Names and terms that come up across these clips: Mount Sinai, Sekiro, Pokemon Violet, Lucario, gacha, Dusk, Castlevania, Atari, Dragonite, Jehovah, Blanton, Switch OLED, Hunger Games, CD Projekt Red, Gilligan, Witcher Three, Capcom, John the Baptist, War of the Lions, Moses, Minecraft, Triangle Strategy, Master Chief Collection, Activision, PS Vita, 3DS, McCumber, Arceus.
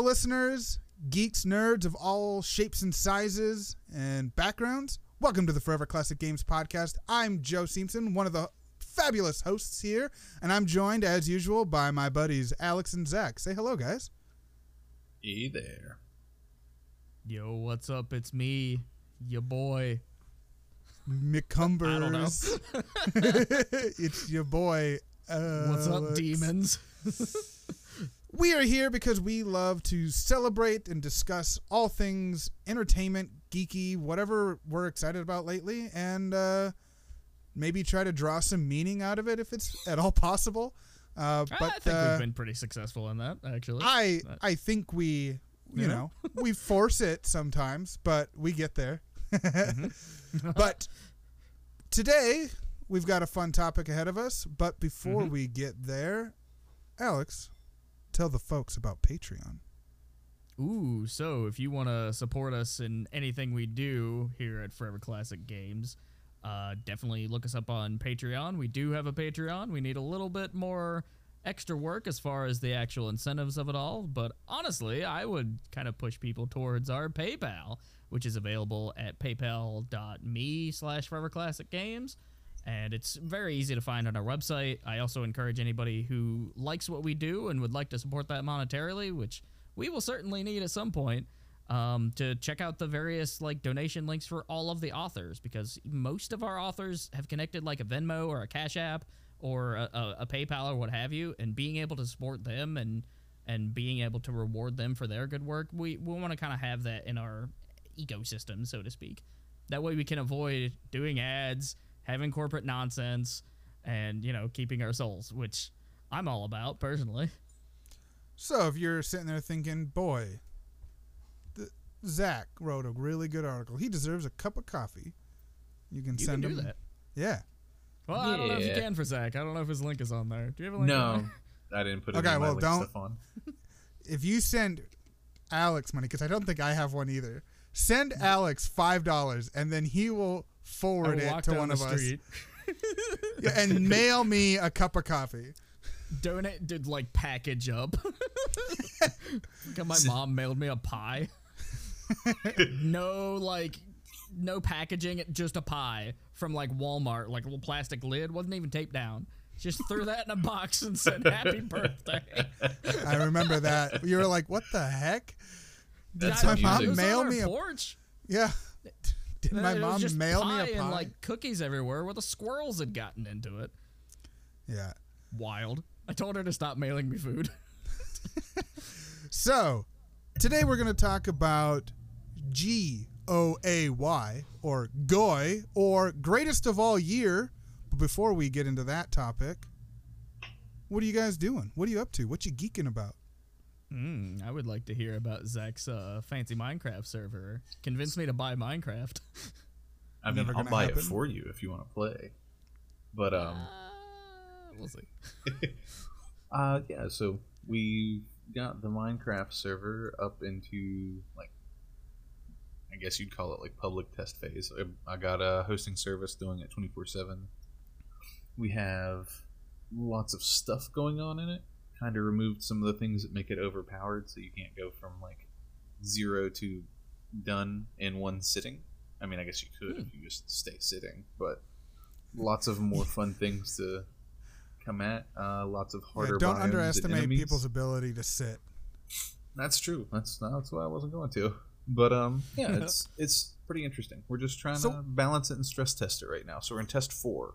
Hello, listeners, geeks, nerds of all shapes and sizes and backgrounds. Welcome to the Forever Classic Games podcast. I'm Joe Simpson, one of the fabulous hosts here, and I'm joined, as usual, by my buddies Alex and Zach. Say hello, guys. Hey there. Yo, what's up? It's me, your boy. McCumber. I don't know. It's your boy. What's up, Alex. Demons? We are here because we love to celebrate and discuss all things entertainment, geeky, whatever we're excited about lately, and maybe try to draw some meaning out of it if it's at all possible. I think we've been pretty successful in that, actually. I think we, you know, we force it sometimes, but we get there. Mm-hmm. But today, we've got a fun topic ahead of us, but before we get there, Alex... tell the folks about Patreon. Ooh, so if you want to support us in anything we do here at Forever Classic Games, definitely look us up on Patreon. We do have a Patreon. We need a little bit more extra work as far as the actual incentives of it all, but honestly, I would kind of push people towards our PayPal, which is available at paypal.me/Forever Classic Games. And it's very easy to find on our website. I also encourage anybody who likes what we do and would like to support that monetarily, which we will certainly need at some point, to check out the various like donation links for all of the authors, because most of our authors have connected like a Venmo or a Cash App or a PayPal or what have you, and being able to support them and being able to reward them for their good work, we want to kind of have that in our ecosystem, so to speak. That way we can avoid doing ads, having corporate nonsense, and, you know, keeping our souls, which I'm all about, personally. So, if you're sitting there thinking, boy, Zach wrote a really good article, he deserves a cup of coffee, you can send him. You can do that. Yeah. Well, yeah. I don't know if you can for Zach. I don't know if his link is on there. Do you have a link on there? I didn't put it in my link stuff on. If you send Alex money, because I don't think I have one either, send Alex $5, and then he will... forward it to one of us and mail me a cup of coffee. Donate, did like package up. My mom mailed me a pie. No packaging, just a pie from like Walmart, like a little plastic lid, wasn't even taped down. Just threw that in a box and said "Happy birthday." I remember that. You were like, "What the heck?" Did my mom mail me a porch? Yeah. Did my mom mail me a pie? And like cookies everywhere where the squirrels had gotten into it. Yeah. Wild. I told her to stop mailing me food. So, today we're going to talk about GOAY, or GOY, or Greatest of All Year. But before we get into that topic, what are you guys doing? What are you up to? What you geeking about? I would like to hear about Zach's fancy Minecraft server. Convince me to buy Minecraft. I mean, I'll buy it for you if you want to play. But, we'll see. Yeah, so we got the Minecraft server up into, like, I guess you'd call it, like, public test phase. I got a hosting service doing it 24/7. We have lots of stuff going on in it. Kind of removed some of the things that make it overpowered, so you can't go from like 0 to done in one sitting. I mean, I guess you could if you just stay sitting, but lots of more fun things to come at. Lots of harder. Yeah, don't underestimate people's ability to sit. That's true. That's why I wasn't going to. But yeah, it's pretty interesting. We're just trying to balance it and stress test it right now. So we're in test 4.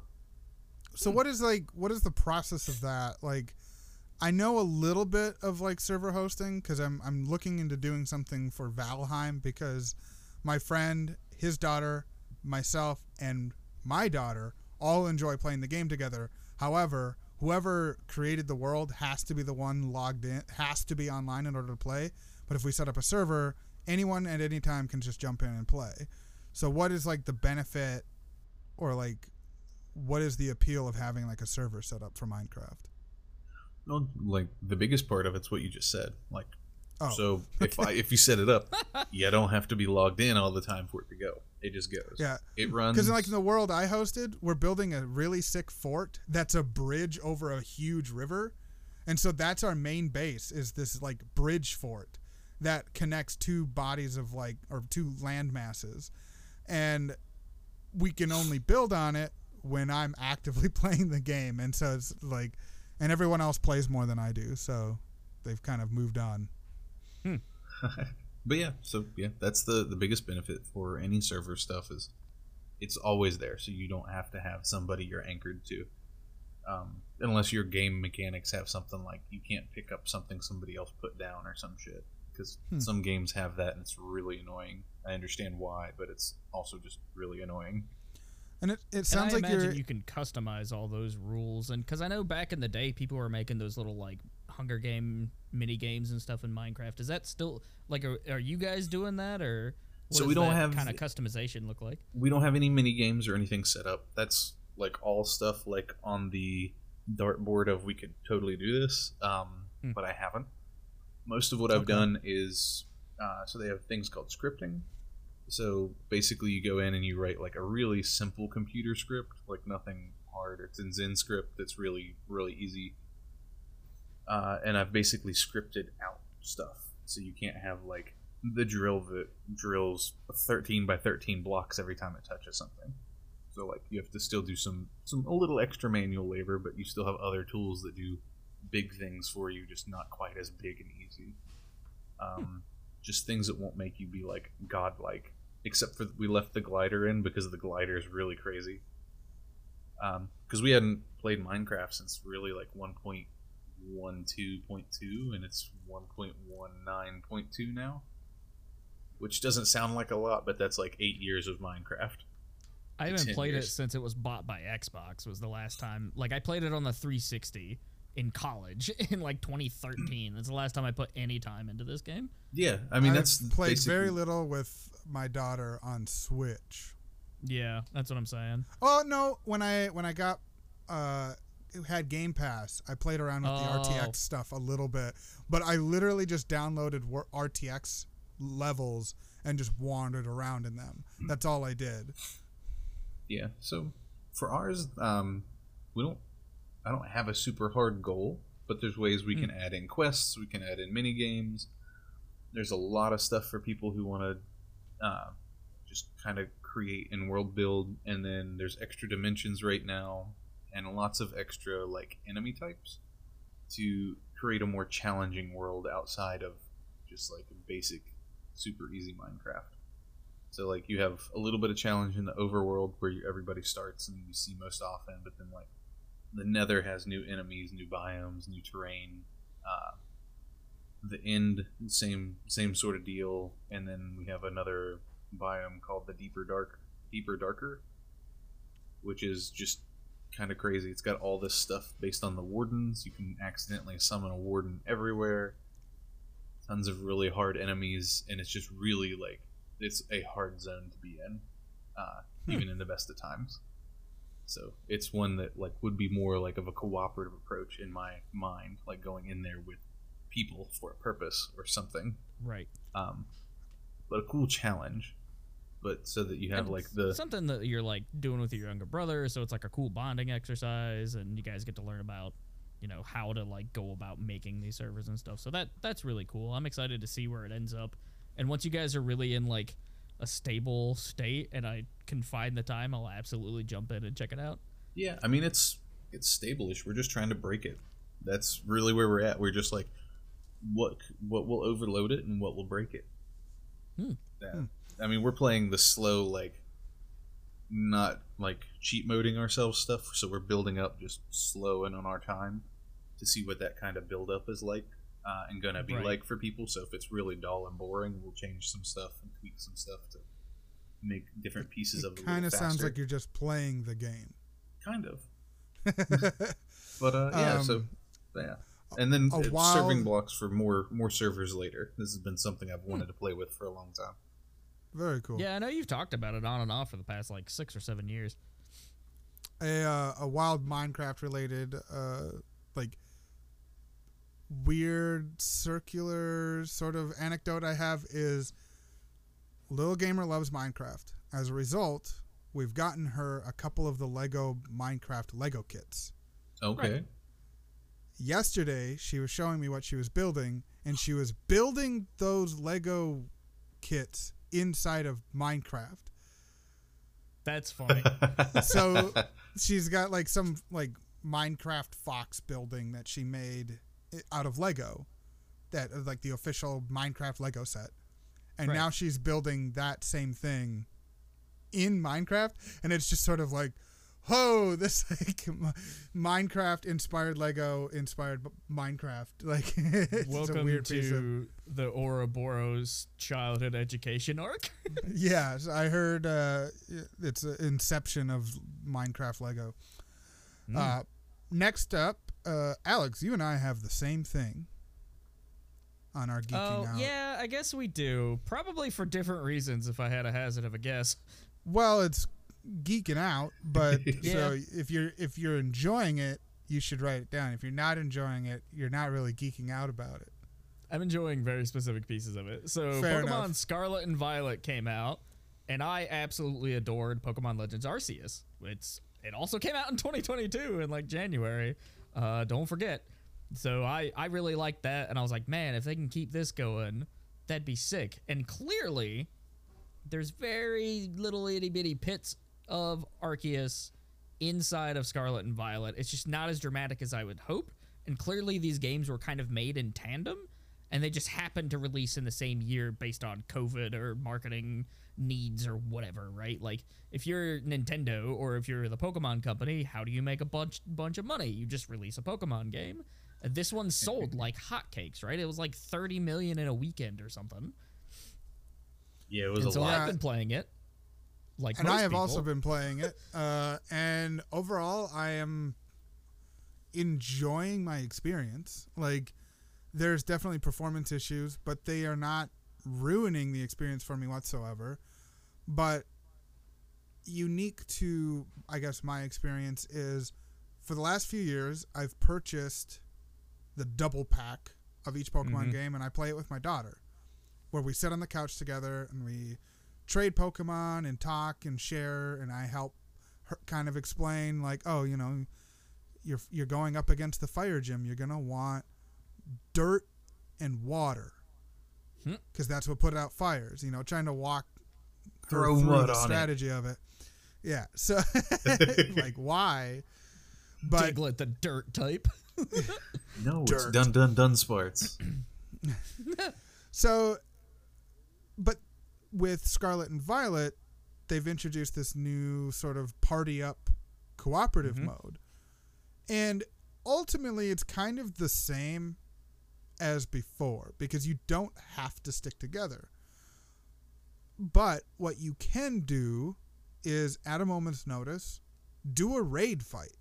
So what is the process of that like? I know a little bit of like server hosting because I'm looking into doing something for Valheim, because my friend, his daughter, myself, and my daughter all enjoy playing the game together. However, whoever created the world has to be the one logged in, has to be online in order to play. But if we set up a server, anyone at any time can just jump in and play. So what is like the benefit, or like what is the appeal of having like a server set up for Minecraft? No, like the biggest part of it's what you just said. Like, so if you set it up, you don't have to be logged in all the time for it to go. It just goes. Yeah, it runs. Because like in the world I hosted, we're building a really sick fort that's a bridge over a huge river, and so that's our main base, is this like bridge fort. that connects two bodies of like, or two land masses, and we can only build on it when I'm actively playing the game. And so it's like, and everyone else plays more than I do, so they've kind of moved on. But yeah, so yeah, that's the biggest benefit for any server stuff is it's always there, so you don't have to have somebody you're anchored to. Unless your game mechanics have something like you can't pick up something somebody else put down or some shit, because some games have that and it's really annoying. I understand why, but it's also just really annoying. And it sounds like you can customize all those rules, and because I know back in the day people were making those little like Hunger Game mini games and stuff in Minecraft. Is that still like are you guys doing that, or what so we don't have kind of customization look like? We don't have any mini games or anything set up. That's like all stuff like on the dartboard of we could totally do this, but I haven't. Most of what I've done is so they have things called scripting. So basically you go in and you write like a really simple computer script, like nothing hard. It's in Zen script that's really, really easy. And I've basically scripted out stuff. So you can't have like the drill that drills 13 by 13 blocks every time it touches something. So like you have to still do some a little extra manual labor, but you still have other tools that do big things for you, just not quite as big and easy. Just things that won't make you be like godlike, except for we left the glider in because the glider is really crazy. Because we hadn't played Minecraft since really like 1.12.2, and it's 1.19.2 now, which doesn't sound like a lot, but that's like 8 years of Minecraft. I haven't played it since it was bought by Xbox. Was the last time, like, I played it on the 360 in college in like 2013. That's the last time I put any time into this game. Yeah, I mean, that's played very little with my daughter on Switch. Yeah, that's what I'm saying. Oh no, when I got had Game Pass, I played around with the RTX stuff a little bit, but I literally just downloaded RTX levels and just wandered around in them. That's all I did. Yeah, so for ours, I don't have a super hard goal, but there's ways we can add in quests, we can add in mini games. There's a lot of stuff for people who want to just kind of create and world build, and then there's extra dimensions right now, and lots of extra like enemy types to create a more challenging world outside of just like a basic, super easy Minecraft. So like you have a little bit of challenge in the overworld where everybody starts and you see most often, but then like the Nether has new enemies, new biomes, new terrain. The End, same sort of deal, and then we have another biome called the Deeper Darker, which is just kind of crazy. It's got all this stuff based on the wardens. You can accidentally summon a warden everywhere. Tons of really hard enemies, and it's just really like it's a hard zone to be in, even in the best of times. So it's one that like would be more like of a cooperative approach in my mind, like going in there with people for a purpose or something, right? But a cool challenge, but so that you have and like the something that you're like doing with your younger brother, so it's like a cool bonding exercise, and you guys get to learn about, you know, how to like go about making these servers and stuff. So that's really cool. I'm excited to see where it ends up, and once you guys are really in like a stable state and I can find the time, I'll absolutely jump in and check it out. Yeah, I mean, it's stable-ish. We're just trying to break it. That's really where we're at. We're just like, what will overload it and what will break it. I mean, we're playing the slow, like, not like cheat moding ourselves stuff, so we're building up just slow and on our time to see what that kind of build up is like. And gonna be like for people. So if it's really dull and boring, we'll change some stuff and tweak some stuff to make different pieces of it. Kind of sounds like you're just playing the game. Kind of. But yeah, so yeah, and then serving blocks for more servers later. This has been something I've wanted to play with for a long time. Very cool. Yeah, I know you've talked about it on and off for the past like 6 or 7 years. A wild Minecraft related like weird circular sort of anecdote I have is Little Gamer loves Minecraft. As a result, we've gotten her a couple of the Lego Minecraft Lego kits. Okay. Right. Yesterday, she was showing me what she was building, and she was building those Lego kits inside of Minecraft. That's funny. So she's got like some like Minecraft fox building that she made out of Lego, that like the official Minecraft Lego set. And now she's building that same thing in Minecraft, and it's just sort of like, oh, this like Minecraft inspired Lego inspired Minecraft. Like, it's welcome a weird piece to of... the Ouroboros childhood education arc. Yeah, I heard it's an inception of Minecraft Lego. Next up, Alex, you and I have the same thing on our geeking out. Oh yeah, I guess we do. Probably for different reasons. If I had a hazard of a guess, well, it's geeking out, but yeah. So if you're enjoying it, you should write it down. If you're not enjoying it, you're not really geeking out about it. I'm enjoying very specific pieces of it. So fair Pokemon enough. Scarlet and Violet came out, and I absolutely adored Pokemon Legends Arceus. It also came out in 2022 in like January. Don't forget. So I really liked that, and I was like, man, if they can keep this going, that'd be sick. And clearly, there's very little itty bitty pits of Arceus inside of Scarlet and Violet. It's just not as dramatic as I would hope, and clearly these games were kind of made in tandem, and they just happened to release in the same year based on COVID or marketing needs or whatever, right? Like, if you're Nintendo or if you're the Pokemon company, how do you make a bunch of money? You just release a Pokemon game. This one sold like hotcakes, right? It was like 30 million in a weekend or something. Yeah, it was a lot. I've been playing it. Like, and I have also been playing it, and overall, I am enjoying my experience. Like, there's definitely performance issues, but they are not ruining the experience for me whatsoever. But unique to, I guess, my experience is, for the last few years, I've purchased the double pack of each Pokemon game, and I play it with my daughter, where we sit on the couch together and we trade Pokemon and talk and share, and I help her kind of explain, like, oh, you know, you're going up against the fire gym, you're gonna want dirt and water because that's what put out fires, you know, trying to walk through the strategy of it. Yeah, so like, why? But Diglett the dirt type. No, dirt. It's done sports. So, but with Scarlet and Violet, they've introduced this new sort of party up cooperative mode. And ultimately, it's kind of the same as before because you don't have to stick together. But what you can do is, at a moment's notice, do a raid fight.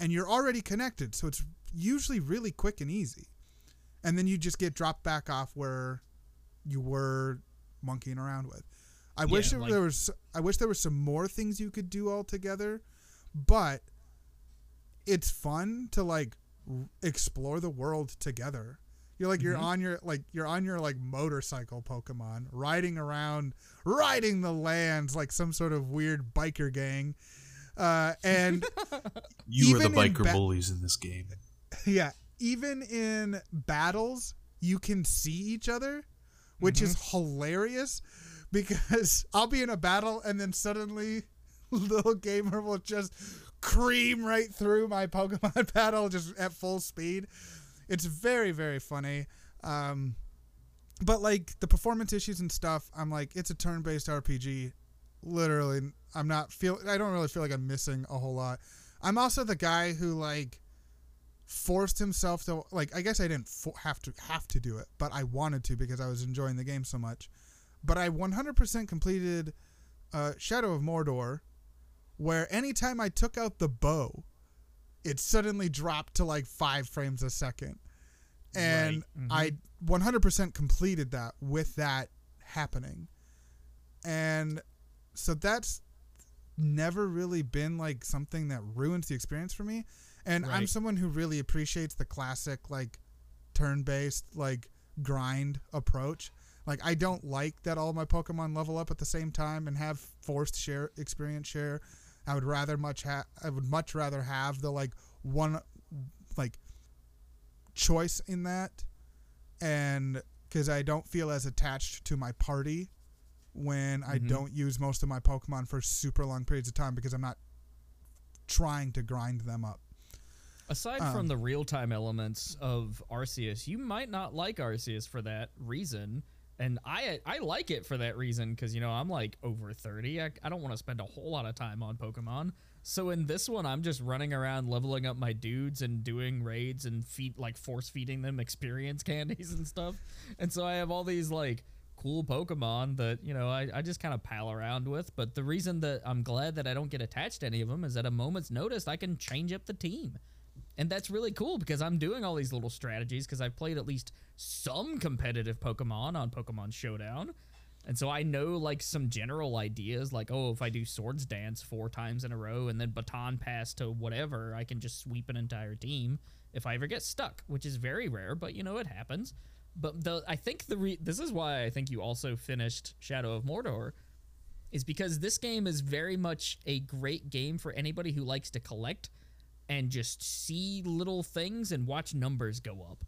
And you're already connected, so it's usually really quick and easy. And then you just get dropped back off where you were monkeying around with. I wish there was some more things you could do all together, but it's fun to like explore the world together. You're like you're on your motorcycle Pokemon riding around, riding the lands like some sort of weird biker gang. And you were the biker bullies in this game. Yeah, even in battles, you can see each other, which is hilarious because I'll be in a battle and then suddenly little gamer will just cream right through my Pokemon battle just at full speed. It's very, very funny. But like the performance issues and stuff, I'm like, it's a turn-based RPG. Literally, I don't really feel like I'm missing a whole lot. I'm also the guy who like forced himself to, like, I guess I didn't have to do it, but I wanted to because I was enjoying the game so much. But I 100% completed Shadow of Mordor, where anytime I took out the bow, it suddenly dropped to like 5 frames a second, and I 100% completed that with that happening. And so that's never really been like something that ruins the experience for me. And I'm someone who really appreciates the classic, like, turn-based, like, grind approach. Like, I don't like that all my Pokemon level up at the same time and have forced experience share. I would rather much rather have the, like, one, like, choice in that. and because I don't feel as attached to my party when I don't use most of my Pokemon for super long periods of time because I'm not trying to grind them up. Aside from the real-time elements of Arceus, you might not like Arceus for that reason. And I like it for that reason because, you know, I'm like over 30. I don't want to spend a whole lot of time on Pokemon. So in this one, I'm just running around leveling up my dudes and doing raids and force feeding them experience candies and stuff. And so I have all these like cool Pokemon that, you know, I just kind of pal around with. But the reason that I'm glad that I don't get attached to any of them is at a moment's notice, I can change up the team. And that's really cool because I'm doing all these little strategies because I've played at least some competitive Pokemon on Pokemon Showdown. And so I know like some general ideas like, oh, if I do Swords Dance 4 times in a row and then Baton Pass to whatever, I can just sweep an entire team if I ever get stuck, which is very rare, but you know, it happens. But I think this is why I think you also finished Shadow of Mordor is because this game is very much a great game for anybody who likes to collect and just see little things and watch numbers go up.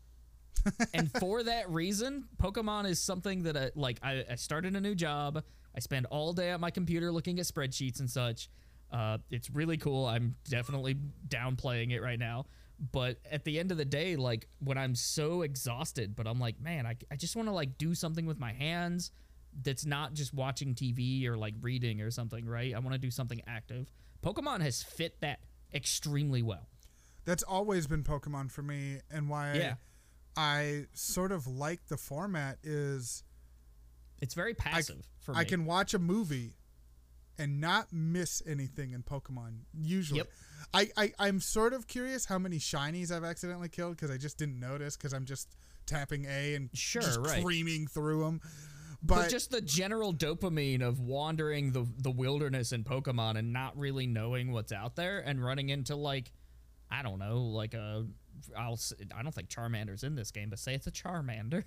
And for that reason, Pokemon is something that I started a new job. I spend all day at my computer looking at spreadsheets and such. It's really cool. I'm definitely downplaying it right now. But at the end of the day, like when I'm so exhausted, but I'm like, man, I just want to like do something with my hands that's not just watching TV or like reading or something, right? I want to do something active. Pokemon has fit that extremely well. That's always been Pokemon for me, and why I sort of like the format is it's very passive for me. I can watch a movie and not miss anything in Pokemon usually. I'm sort of curious how many shinies I've accidentally killed because I just didn't notice because I'm just tapping A and creaming through them. But just the general dopamine of wandering the wilderness in Pokemon and not really knowing what's out there and running into like, I don't know, like I don't think Charmander's in this game, but say it's a Charmander.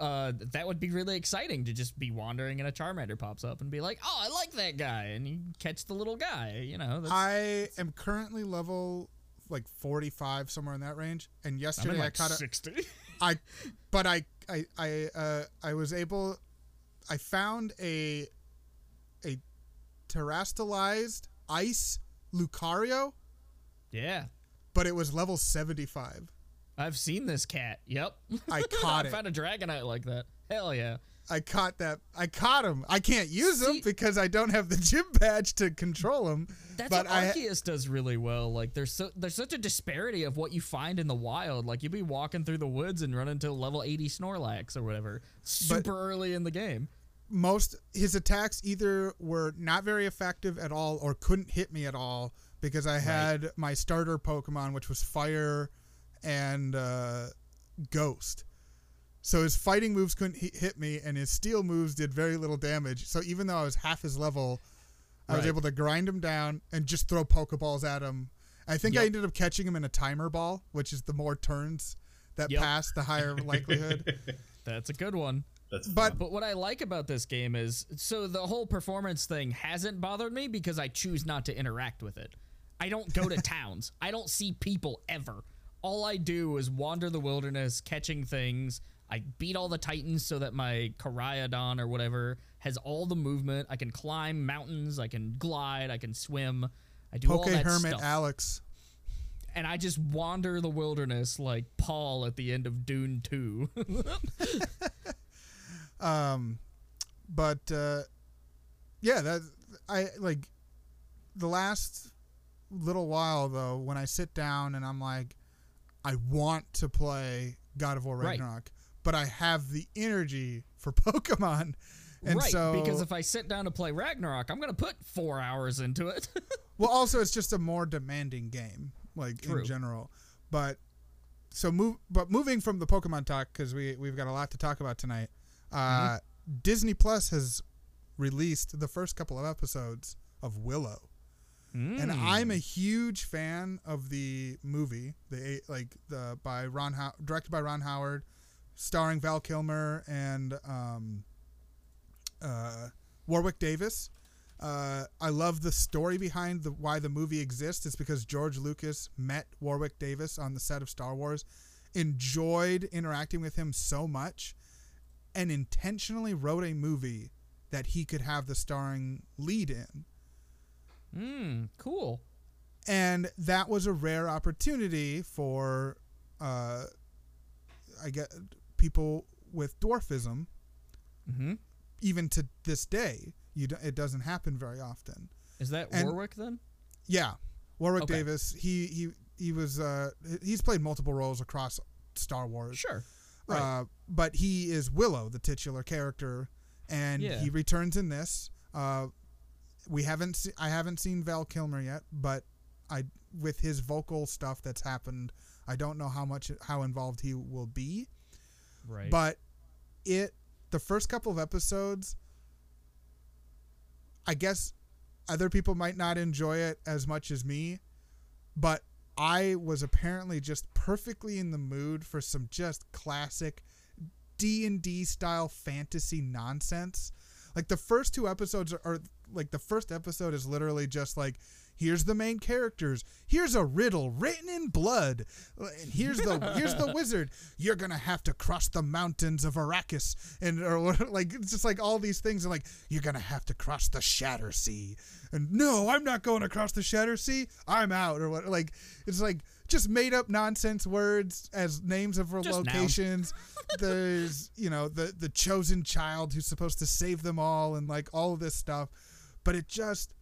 That would be really exciting to just be wandering and a Charmander pops up and be like, oh, I like that guy, and you catch the little guy. You know, I am currently level like 45, somewhere in that range. And yesterday like I caught 60. I was able. I found a terastalized ice Lucario. Yeah, but it was level 75. I've seen this cat. Yep, I caught it. I found a Dragonite like that. Hell yeah. I caught him. I can't use him because I don't have the gym badge to control him. That's what Arceus does really well. Like there's such a disparity of what you find in the wild. Like you'll be walking through the woods and run into level 80 Snorlax or whatever super early in the game. Most his attacks either were not very effective at all or couldn't hit me at all because I had my starter Pokemon, which was Fire and Ghost. So his fighting moves couldn't hit me, and his steel moves did very little damage. So even though I was half his level, I was able to grind him down and just throw Pokeballs at him. I think I ended up catching him in a timer ball, which is the more turns that pass, the higher likelihood. That's a good one. But what I like about this game is, so the whole performance thing hasn't bothered me because I choose not to interact with it. I don't go to towns. I don't see people ever. All I do is wander the wilderness, catching things. I beat all the titans so that my Caryodon or whatever has all the movement. I can climb mountains. I can glide. I can swim. I do all that stuff. Hermit Alex. And I just wander the wilderness like Paul at the end of Dune 2. I like the last little while though, when I sit down and I'm like, I want to play God of War Ragnarok. Right. But I have the energy for Pokemon. And because if I sit down to play Ragnarok, I'm going to put 4 hours into it. Well, also, it's just a more demanding game, like in general. But moving from the Pokemon talk, because we've got a lot to talk about tonight, Disney Plus has released the first couple of episodes of Willow. Mm. And I'm a huge fan of the movie, directed by Ron Howard, starring Val Kilmer and Warwick Davis. I love the story behind why the movie exists. It's because George Lucas met Warwick Davis on the set of Star Wars enjoyed interacting with him so much and intentionally wrote a movie that he could have the starring lead in. Cool. And that was a rare opportunity for, I guess, people with dwarfism. Mm-hmm. Even to this day, it doesn't happen very often. Is that Warwick then? Yeah, Warwick Davis. He was. He's played multiple roles across Star Wars. Sure. Right. But he is Willow, the titular character, and he returns in this. I haven't seen Val Kilmer yet, but with his vocal stuff that's happened, I don't know how involved he will be. Right. But the first couple of episodes, I guess other people might not enjoy it as much as me, but I was apparently just perfectly in the mood for some just classic D&D style fantasy nonsense. Like the first two episodes are like the first episode is literally just like, here's the main characters. Here's a riddle written in blood. And here's the wizard. You're gonna have to cross the mountains of Arrakis, it's just like all these things. And like, you're gonna have to cross the Shatter Sea. And no, I'm not going across the Shatter Sea. I'm out. Or what? Like, it's like just made up nonsense words as names of locations. There's the chosen child who's supposed to save them all, and like all of this stuff. But it just.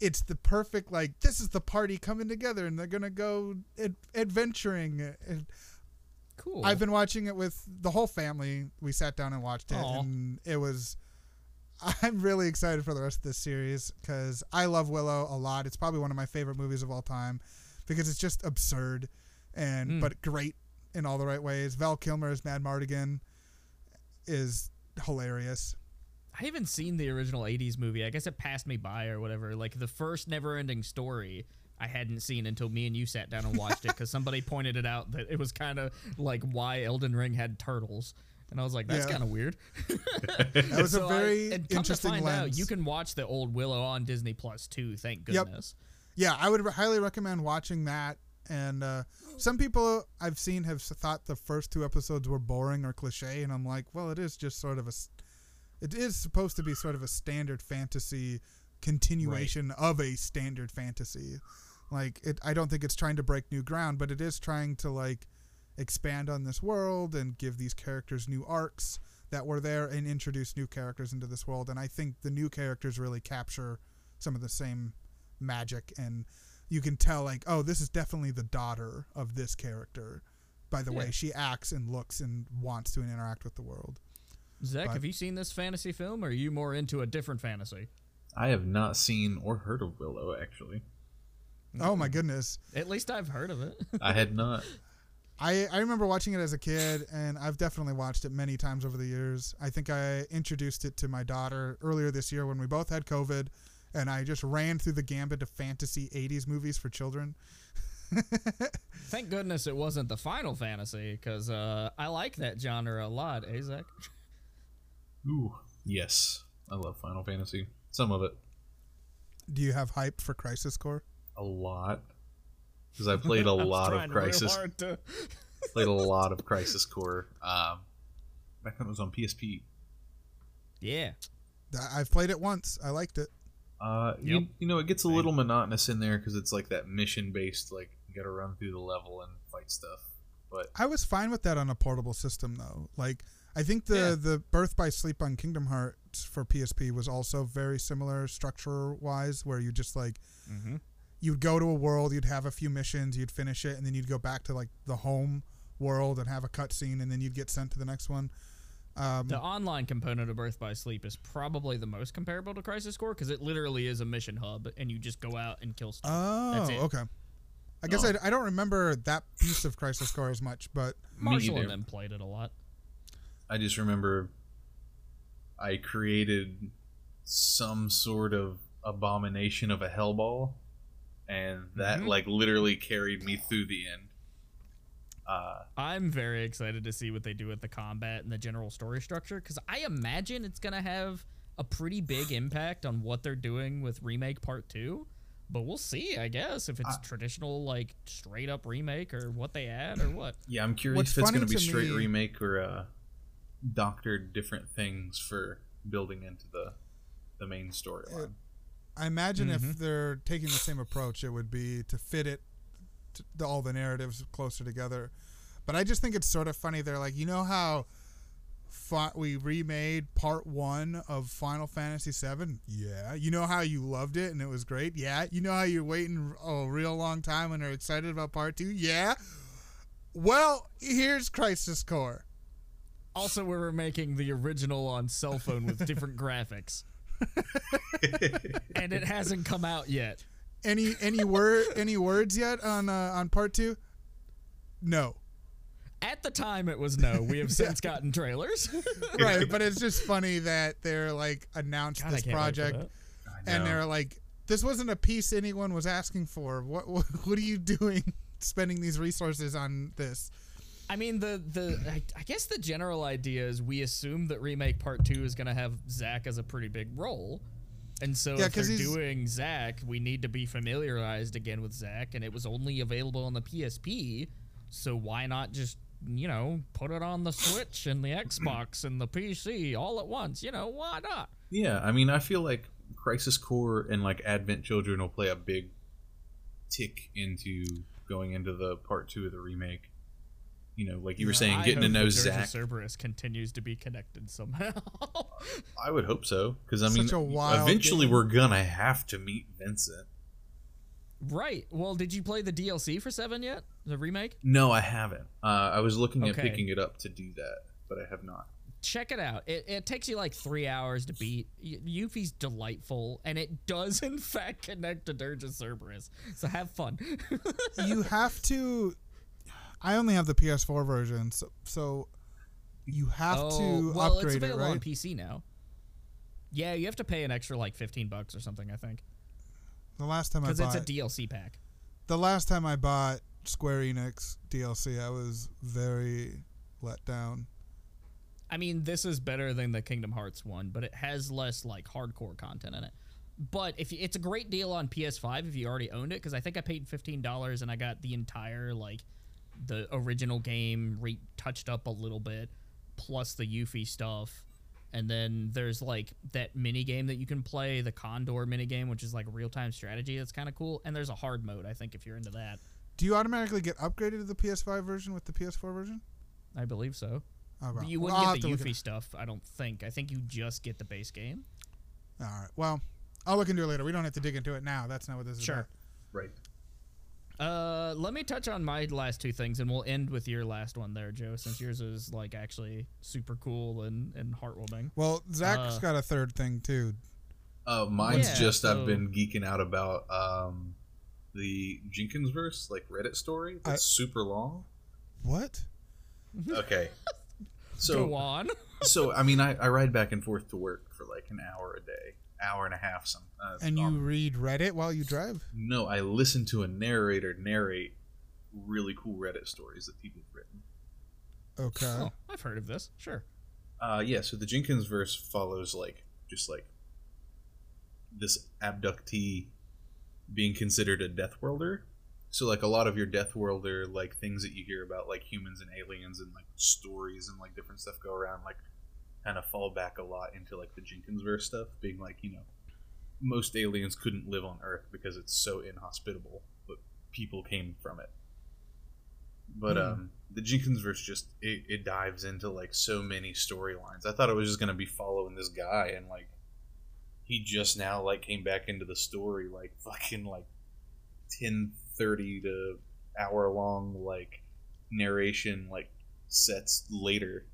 It's the perfect, like, this is the party coming together and they're going to go adventuring. And cool. I've been watching it with the whole family. We sat down and watched it. Aww. And I'm really excited for the rest of this series because I love Willow a lot. It's probably one of my favorite movies of all time because it's just absurd but great in all the right ways. Val Kilmer as Mad Mardigan is hilarious. I haven't seen the original 80s movie. I guess it passed me by or whatever. Like, the first Never-Ending Story I hadn't seen until me and you sat down and watched it because somebody pointed it out that it was kind of like why Elden Ring had turtles. And I was like, that's kind of weird. That was a very interesting lens. Out, you can watch the old Willow on Disney Plus, too, thank goodness. Yep. Yeah, I would highly recommend watching that. And some people I've seen have thought the first two episodes were boring or cliche. And I'm like, well, it is just sort of it is supposed to be sort of a standard fantasy continuation of a standard fantasy. Like, I don't think it's trying to break new ground, but it is trying to, like, expand on this world and give these characters new arcs that were there and introduce new characters into this world. And I think the new characters really capture some of the same magic. And you can tell, like, oh, this is definitely the daughter of this character by the way she acts and looks and wants to interact with the world. Zach, have you seen this fantasy film, or are you more into a different fantasy? I have not seen or heard of Willow, actually. Oh, my goodness. At least I've heard of it. I had not. I remember watching it as a kid, and I've definitely watched it many times over the years. I think I introduced it to my daughter earlier this year when we both had COVID, and I just ran through the gambit of fantasy 80s movies for children. Thank goodness it wasn't the Final Fantasy, because I like that genre a lot, Zach? Ooh, yes. I love Final Fantasy. Some of it. Do you have hype for Crisis Core? A lot. Because I played a lot of Crisis. Played a lot of Crisis Core. Back when it was on PSP. Yeah. I've played it once. I liked it. It gets a little monotonous in there because it's like that mission-based, like, you gotta run through the level and fight stuff. But I was fine with that on a portable system, though. Like, I think the Birth by Sleep on Kingdom Hearts for PSP was also very similar structure-wise, where you just, like, you'd go to a world, you'd have a few missions, you'd finish it, and then you'd go back to, like, the home world and have a cutscene, and then you'd get sent to the next one. The online component of Birth by Sleep is probably the most comparable to Crisis Core, because it literally is a mission hub, and you just go out and kill stuff. Oh, that's it. Okay. I guess I don't remember that piece of Crisis Core as much, but... Marshall and them played it a lot. I just remember I created some sort of abomination of a hellball, and that like literally carried me through the end. I'm very excited to see what they do with the combat and the general story structure, because I imagine it's going to have a pretty big impact on what they're doing with Remake Part 2. But we'll see, I guess, if it's traditional, like, straight-up remake or what they add or what. Yeah, I'm curious if it's going to be straight remake or doctored different things for building into the main storyline. I imagine if they're taking the same approach, it would be to fit it, to all the narratives closer together. But I just think it's sort of funny. They're like, you know how we remade part 1 of Final Fantasy 7? Yeah. You know how you loved it and it was great? Yeah. You know how you're waiting a real long time and are excited about part 2? Yeah. Well, here's Crisis Core. Also, we were making the original on cell phone with different graphics. And it hasn't come out yet. Any words yet on part 2? No. At the time, it was no. We have since gotten trailers. Right, but it's just funny that they're like announced this project, and they're like, "This wasn't a piece anyone was asking for. What are you doing, spending these resources on this?" I mean, I guess the general idea is we assume that remake part 2 is going to have Zach as a pretty big role, and so if they're doing Zach, we need to be familiarized again with Zach, and it was only available on the PSP, so why not just, you know, put it on the Switch and the Xbox and the PC all at once. You know, why not? Yeah, I mean, I feel like Crisis Core and, like, Advent Children will play a big tick into going into the part 2 of the remake. You know, like you were saying, getting to know Zach. Cerberus continues to be connected somehow. I would hope so, because, I mean, eventually we're going to have to meet Vincent. Right. Well, did you play the DLC for 7 yet? The remake? No, I haven't. I was looking at picking it up to do that, but I have not. Check it out. It takes you like 3 hours to beat. Yuffie's delightful, and it does, in fact, connect to Dirge of Cerberus. So have fun. You have to... I only have the PS4 version, so you have to upgrade it, right? Well, it's available on PC now. Yeah, you have to pay an extra like $15 or something, I think. The last time I bought, because it's a DLC pack. The last time I bought Square Enix DLC, I was very let down. I mean, this is better than the Kingdom Hearts one, but it has less like hardcore content in it. But it's a great deal on PS5 if you already owned it, because I think I paid $15 and I got the entire, like, the original game retouched up a little bit, plus the Yuffie stuff. And then there's, like, that minigame that you can play, the Condor minigame, which is, like, real-time strategy. That's kind of cool. And there's a hard mode, I think, if you're into that. Do you automatically get upgraded to the PS5 version with the PS4 version? I believe so. Okay. You wouldn't get the Yuffie stuff, I don't think. I think you just get the base game. All right. Well, I'll look into it later. We don't have to dig into it now. That's not what this is about. Sure. Right. Let me touch on my last 2 things, and we'll end with your last one there, Joe, since yours is, like, actually super cool and heartwarming. Well, Zach's got a third thing, too. Mine's I've been geeking out about the Jenkinsverse, like, Reddit story that's super long. What? Okay. So, go on. So, I mean, I ride back and forth to work for, like, an hour a day. Hour and a half sometimes. And you read Reddit while you drive? No, I listen to a narrator narrate really cool Reddit stories that people have written. Okay. Oh, I've heard of this. Sure. Yeah, so the Jenkinsverse follows, like, just, like, this abductee being considered a Deathworlder. So, like, a lot of your Deathworlder, like, things that you hear about, like, humans and aliens and, like, stories and, like, different stuff go around, like, kind of fall back a lot into, like, the Jenkinsverse stuff, being like, you know, most aliens couldn't live on Earth because it's so inhospitable, but people came from it. But the Jenkinsverse just, it dives into, like, so many storylines. I thought I was just going to be following this guy, and, like, he just now, like, came back into the story, like, fucking, like, 10:30 to hour-long, like, narration, like, sets later.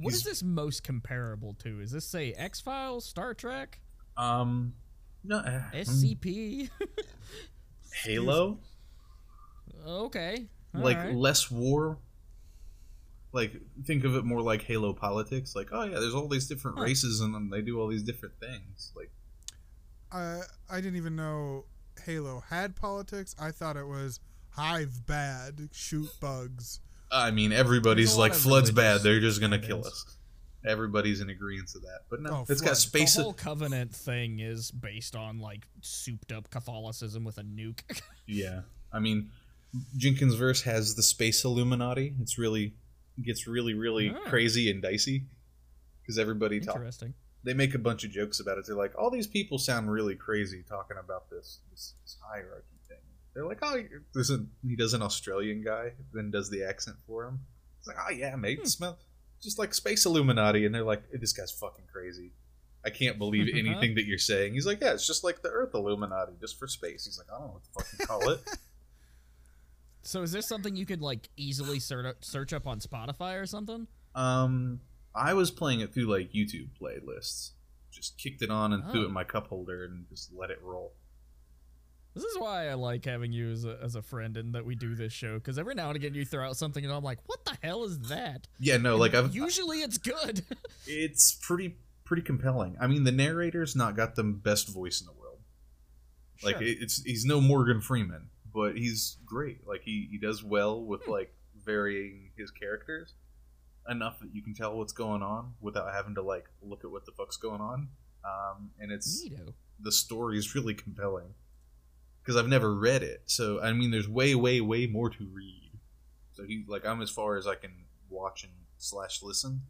What is this most comparable to? Is this, say, X-Files, Star Trek? No. SCP? Halo? Okay. All right. Less war. Like, think of it more like Halo politics. Like, oh, yeah, there's all these different races in them. They do all these different things. Like, I didn't even know Halo had politics. I thought it was hive bad, shoot bugs. I mean, everybody's like, flood's bad, they're just going to kill us. everybody's in agreement to that. But no, oh, it's got space. The whole Covenant thing is based on like souped up Catholicism with a nuke. Yeah, I mean, Jenkinsverse has the space Illuminati. It's really gets really crazy and dicey because everybody talks. They make a bunch of jokes about it. They're like, all these people sound really crazy talking about this hierarchy thing. They're like, oh, he does an Australian guy, then does the accent for him. It's like, oh yeah, mate, smell just like space Illuminati. And they're like, this guy's fucking crazy. I can't believe anything that you're saying. He's like, yeah, it's just like the Earth Illuminati, just for space. He's like, I don't know what to fucking call it. So is this something you could like easily search up on Spotify or something? I was playing it through like YouTube playlists. Just kicked it on and threw it in my cup holder and just let it roll. This is why I like having you as a friend and that we do this show, because every now and again you throw out something and I'm like, what the hell is that? Yeah, no, and like usually it's good. It's pretty compelling. I mean, the narrator's not got the best voice in the world. Sure. Like he's no Morgan Freeman, but he's great. Like he does well with like varying his characters. Enough that you can tell what's going on without having to like look at what the fuck's going on, and it's Neato. The story is really compelling because I've never read it, so I mean there's way more to read. So I'm as far as I can watch and / listen,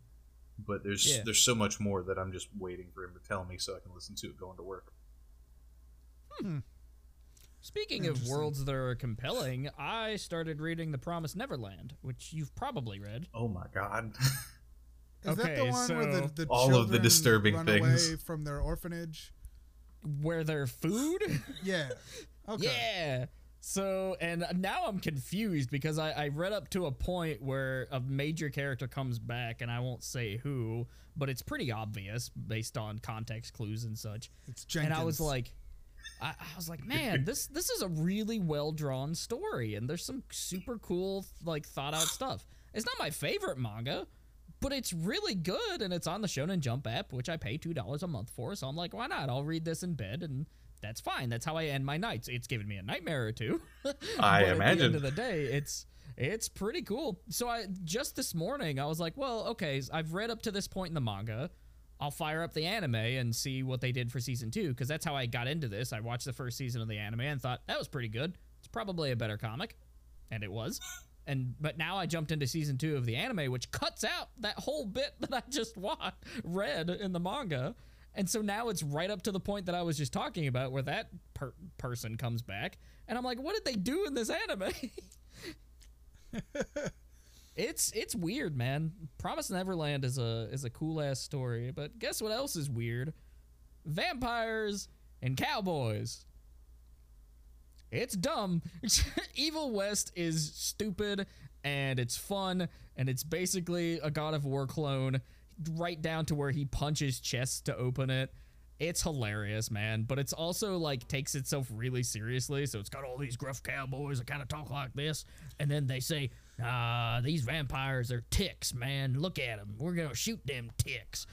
but there's so much more that I'm just waiting for him to tell me so I can listen to it going to work. Speaking of worlds that are compelling, I started reading The Promised Neverland, which you've probably read. Oh my god. Is that the one where the all of the disturbing run things away from their orphanage? Where their food? Yeah. Okay. Yeah. So, and now I'm confused because I read up to a point where a major character comes back, and I won't say who, but it's pretty obvious based on context clues and such. It's Jenkins. And I was like, man, this is a really well-drawn story, and there's some super cool, like, thought-out stuff. It's not my favorite manga, but it's really good, and it's on the Shonen Jump app, which I pay $2 a month for, so I'm like, why not? I'll read this in bed, and that's fine. That's how I end my nights. It's given me a nightmare or two. I imagine. At the end of the day, it's pretty cool. So just this morning, I was like, well, okay, I've read up to this point in the manga. I'll fire up the anime and see what they did for season 2, because that's how I got into this. I watched the first season of the anime and thought, that was pretty good. It's probably a better comic. And it was. But now I jumped into season 2 of the anime, which cuts out that whole bit that I just read in the manga. And so now it's right up to the point that I was just talking about, where that person comes back. And I'm like, what did they do in this anime? It's weird, man. Promised Neverland is a cool ass story, but guess what else is weird? Vampires and cowboys. It's dumb. Evil West is stupid, and it's fun, and it's basically a God of War clone, right down to where he punches chests to open it. It's hilarious, man, but it's also, like, takes itself really seriously, so it's got all these gruff cowboys that kind of talk like this, and then they say, these vampires are ticks, man. Look at them. We're gonna shoot them ticks.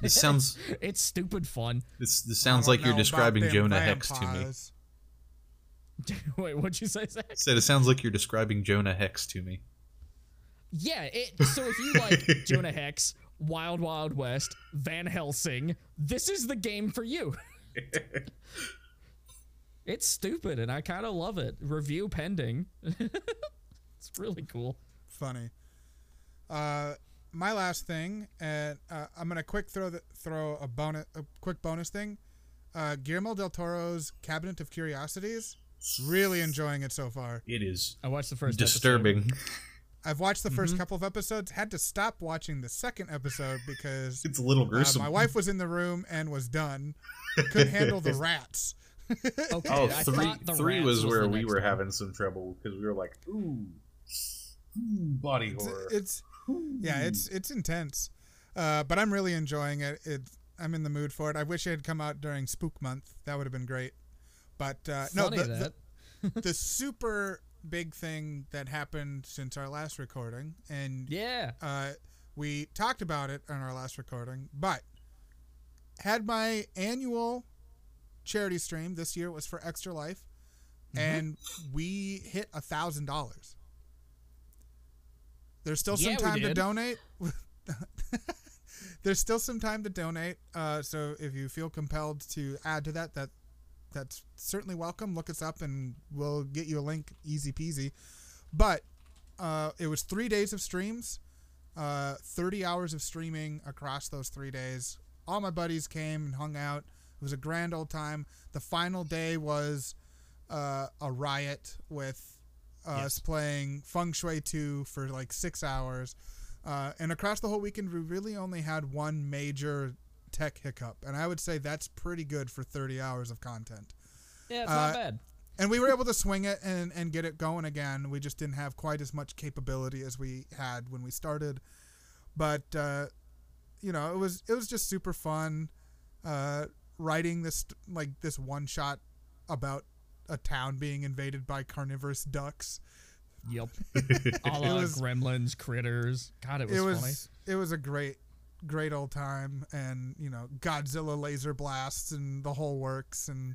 This sounds... it's stupid fun. This sounds like you're describing Jonah Hex to me. Wait, what'd you say, Zach? I said it sounds like you're describing Jonah Hex to me. Yeah, so if you like Jonah Hex, Wild Wild West, Van Helsing, this is the game for you. It's stupid, and I kind of love it. Review pending. It's really cool. Funny. My last thing, and I'm gonna quick throw a quick bonus thing. Guillermo del Toro's Cabinet of Curiosities. Really enjoying it so far. It is. I watched the first. Disturbing. Episode. I've watched the first couple of episodes. Had to stop watching the second episode because it's a little gruesome. My wife was in the room and was done. Couldn't handle the rats. Okay. Oh, three was where we were having some trouble because we were like, ooh. Body horror. It's intense, but I'm really enjoying it. I'm in the mood for it. I wish it had come out during Spook Month. That would have been great. But the super big thing that happened since our last recording, and we talked about it on our last recording, but had my annual charity stream. This year it was for Extra Life, and we hit $1,000. There's still some time to donate. There's still some time to donate, so if you feel compelled to add to that, that's certainly welcome. Look us up, and we'll get you a link, easy peasy. But it was 3 days of streams, 30 hours of streaming across those 3 days. All my buddies came and hung out. It was a grand old time. The final day was a riot with us playing Feng Shui 2 for like 6 hours. And across the whole weekend, we really only had one major tech hiccup. And I would say that's pretty good for 30 hours of content. Yeah, it's not bad. And we were able to swing it and get it going again. We just didn't have quite as much capability as we had when we started. But, you know, it was just super fun writing this one-shot about a town being invaded by carnivorous ducks. Yep. All gremlins, critters. God, it was funny. It was a great old time, and you know, Godzilla laser blasts and the whole works, and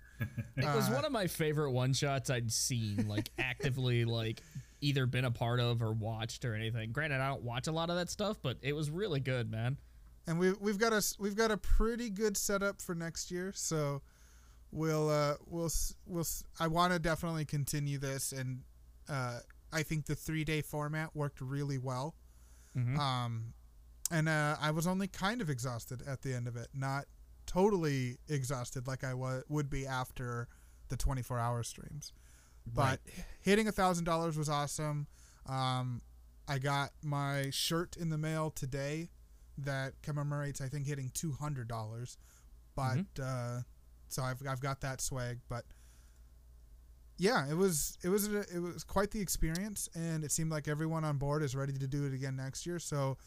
it was one of my favorite one shots I'd seen, like actively like either been a part of or watched or anything. Granted, I don't watch a lot of that stuff, but it was really good, man. And we've got a pretty good setup for next year, so we'll I want to definitely continue this, and I think the 3-day format worked really well. Mm-hmm. And I was only kind of exhausted at the end of it, not totally exhausted like I would be after the 24-hour streams. Right. But hitting $1,000 was awesome. I got my shirt in the mail today that commemorates, I think, hitting $200. But so I've got that swag. But yeah, it was quite the experience, and it seemed like everyone on board is ready to do it again next year. So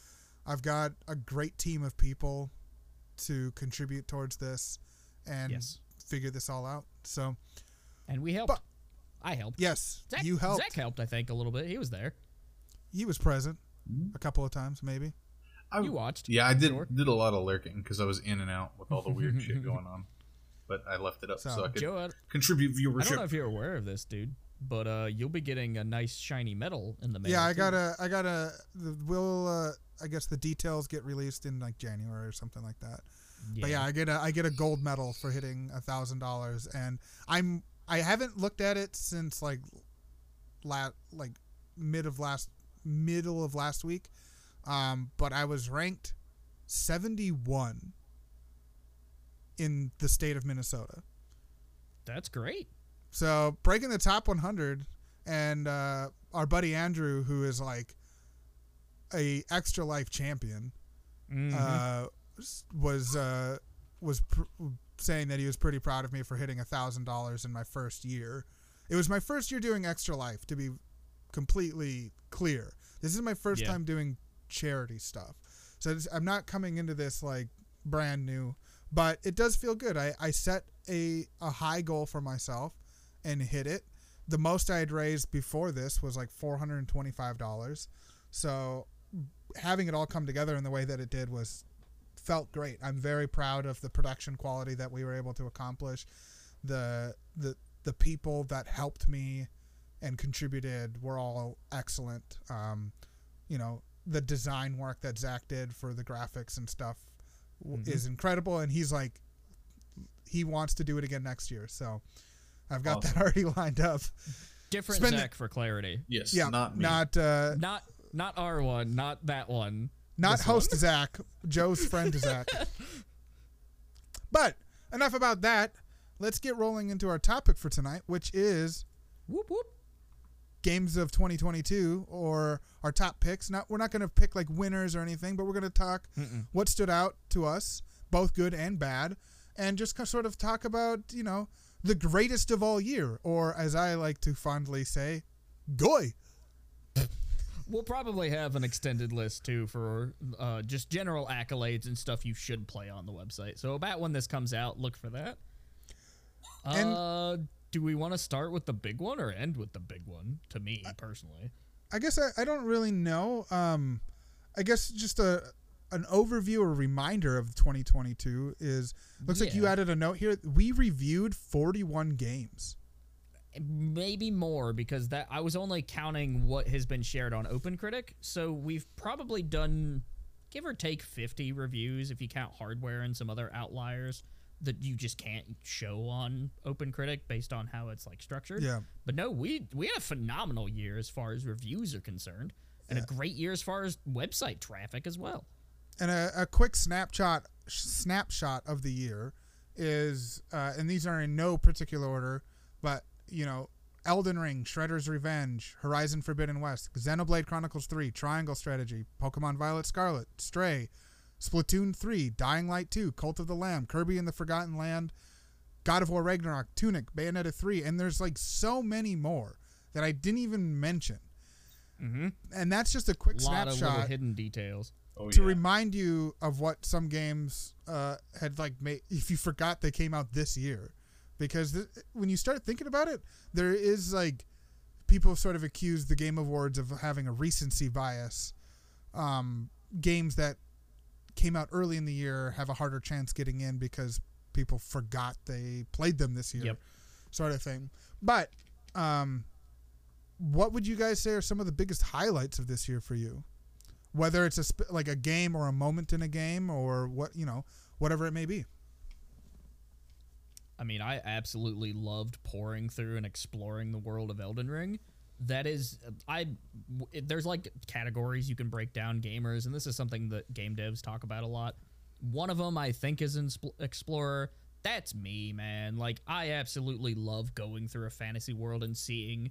I've got a great team of people to contribute towards this and figure this all out. So, and we helped. I helped. Yes, you helped. Zach helped, I think, a little bit. He was there. He was present a couple of times, maybe. You watched. Yeah, I did a lot of lurking because I was in and out with all the weird shit going on. But I left it up so I could contribute viewership. I don't know if you're aware of this, dude, but you'll be getting a nice shiny medal in the mail. Yeah, I got a. We'll. I guess the details get released in like January or something like that. Yeah. But yeah, I get a gold medal for hitting $1,000, and I haven't looked at it since like middle of last week. But I was ranked 71 in the state of Minnesota. That's great. So breaking the top 100, and our buddy Andrew, who is like a Extra Life champion, was saying that he was pretty proud of me for hitting $1,000 in my first year. It was my first year doing Extra Life, to be completely clear. This is my first time doing charity stuff, so I'm not coming into this like brand new, but it does feel good. I set a high goal for myself and hit it. The most I had raised before this was like $425, so having it all come together in the way that it did felt great. I'm very proud of the production quality that we were able to accomplish, the people that helped me and contributed were all excellent. You know, the design work that Zach did for the graphics and stuff is incredible, and he's like, he wants to do it again next year, so I've got that already lined up. Different Zach, for clarity. Yes, yeah, not me. Not our one, not that one. Not host one. Zach, Joe's friend Zach. But enough about that. Let's get rolling into our topic for tonight, which is whoop whoop games of 2022, or our top picks. We're not going to pick like winners or anything, but we're going to talk what stood out to us, both good and bad, and just sort of talk about, you know, the greatest of all year, or as I like to fondly say, goy. We'll probably have an extended list too for just general accolades and stuff you should play on the website. So about when this comes out, look for that. And do we want to start with the big one or end with the big one? To me personally, I guess I don't really know. I guess just an overview or reminder of 2022 is, looks like you added a note here. We reviewed 41 games. Maybe more, because that I was only counting what has been shared on OpenCritic. So we've probably done give or take 50 reviews if you count hardware and some other outliers that you just can't show on OpenCritic based on how it's like structured. Yeah. But no, we had a phenomenal year as far as reviews are concerned, and a great year as far as website traffic as well. And a quick snapshot of the year is, and these are in no particular order, but you know, Elden Ring, Shredder's Revenge, Horizon Forbidden West, Xenoblade Chronicles 3, Triangle Strategy, Pokemon Violet Scarlet, Stray, Splatoon 3, Dying Light 2, Cult of the Lamb, Kirby and the Forgotten Land, God of War Ragnarok, Tunic, Bayonetta 3, and there's like so many more that I didn't even mention. Mm-hmm. And that's just a quick snapshot of hidden details. To remind you of what some games had like made, if you forgot they came out this year. Because when you start thinking about it, there is like people sort of accuse the Game Awards of having a recency bias. Games that came out early in the year have a harder chance getting in because people forgot they played them this year, sort of thing. But what would you guys say are some of the biggest highlights of this year for you? Whether it's like a game or a moment in a game or what, you know, whatever it may be. I mean, I absolutely loved pouring through and exploring the world of Elden Ring. That is, there's like categories you can break down gamers, and this is something that game devs talk about a lot. One of them I think is an explorer. That's me, man. Like, I absolutely love going through a fantasy world and seeing,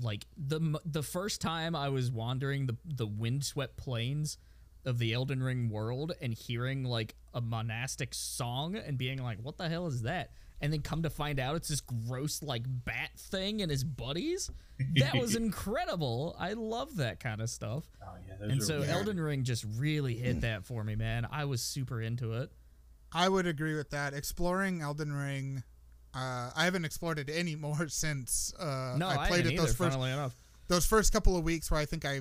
like, the first time I was wandering the windswept plains of the Elden Ring world and hearing like a monastic song and being like, what the hell is that? And then come to find out it's this gross like bat thing and his buddies. That was incredible. I love that kind of stuff. Oh, yeah, and so Elden Ring just really hit that for me, man. I was super into it. I would agree with that. Exploring Elden Ring, I haven't explored it anymore since I played it those first couple of weeks where I think I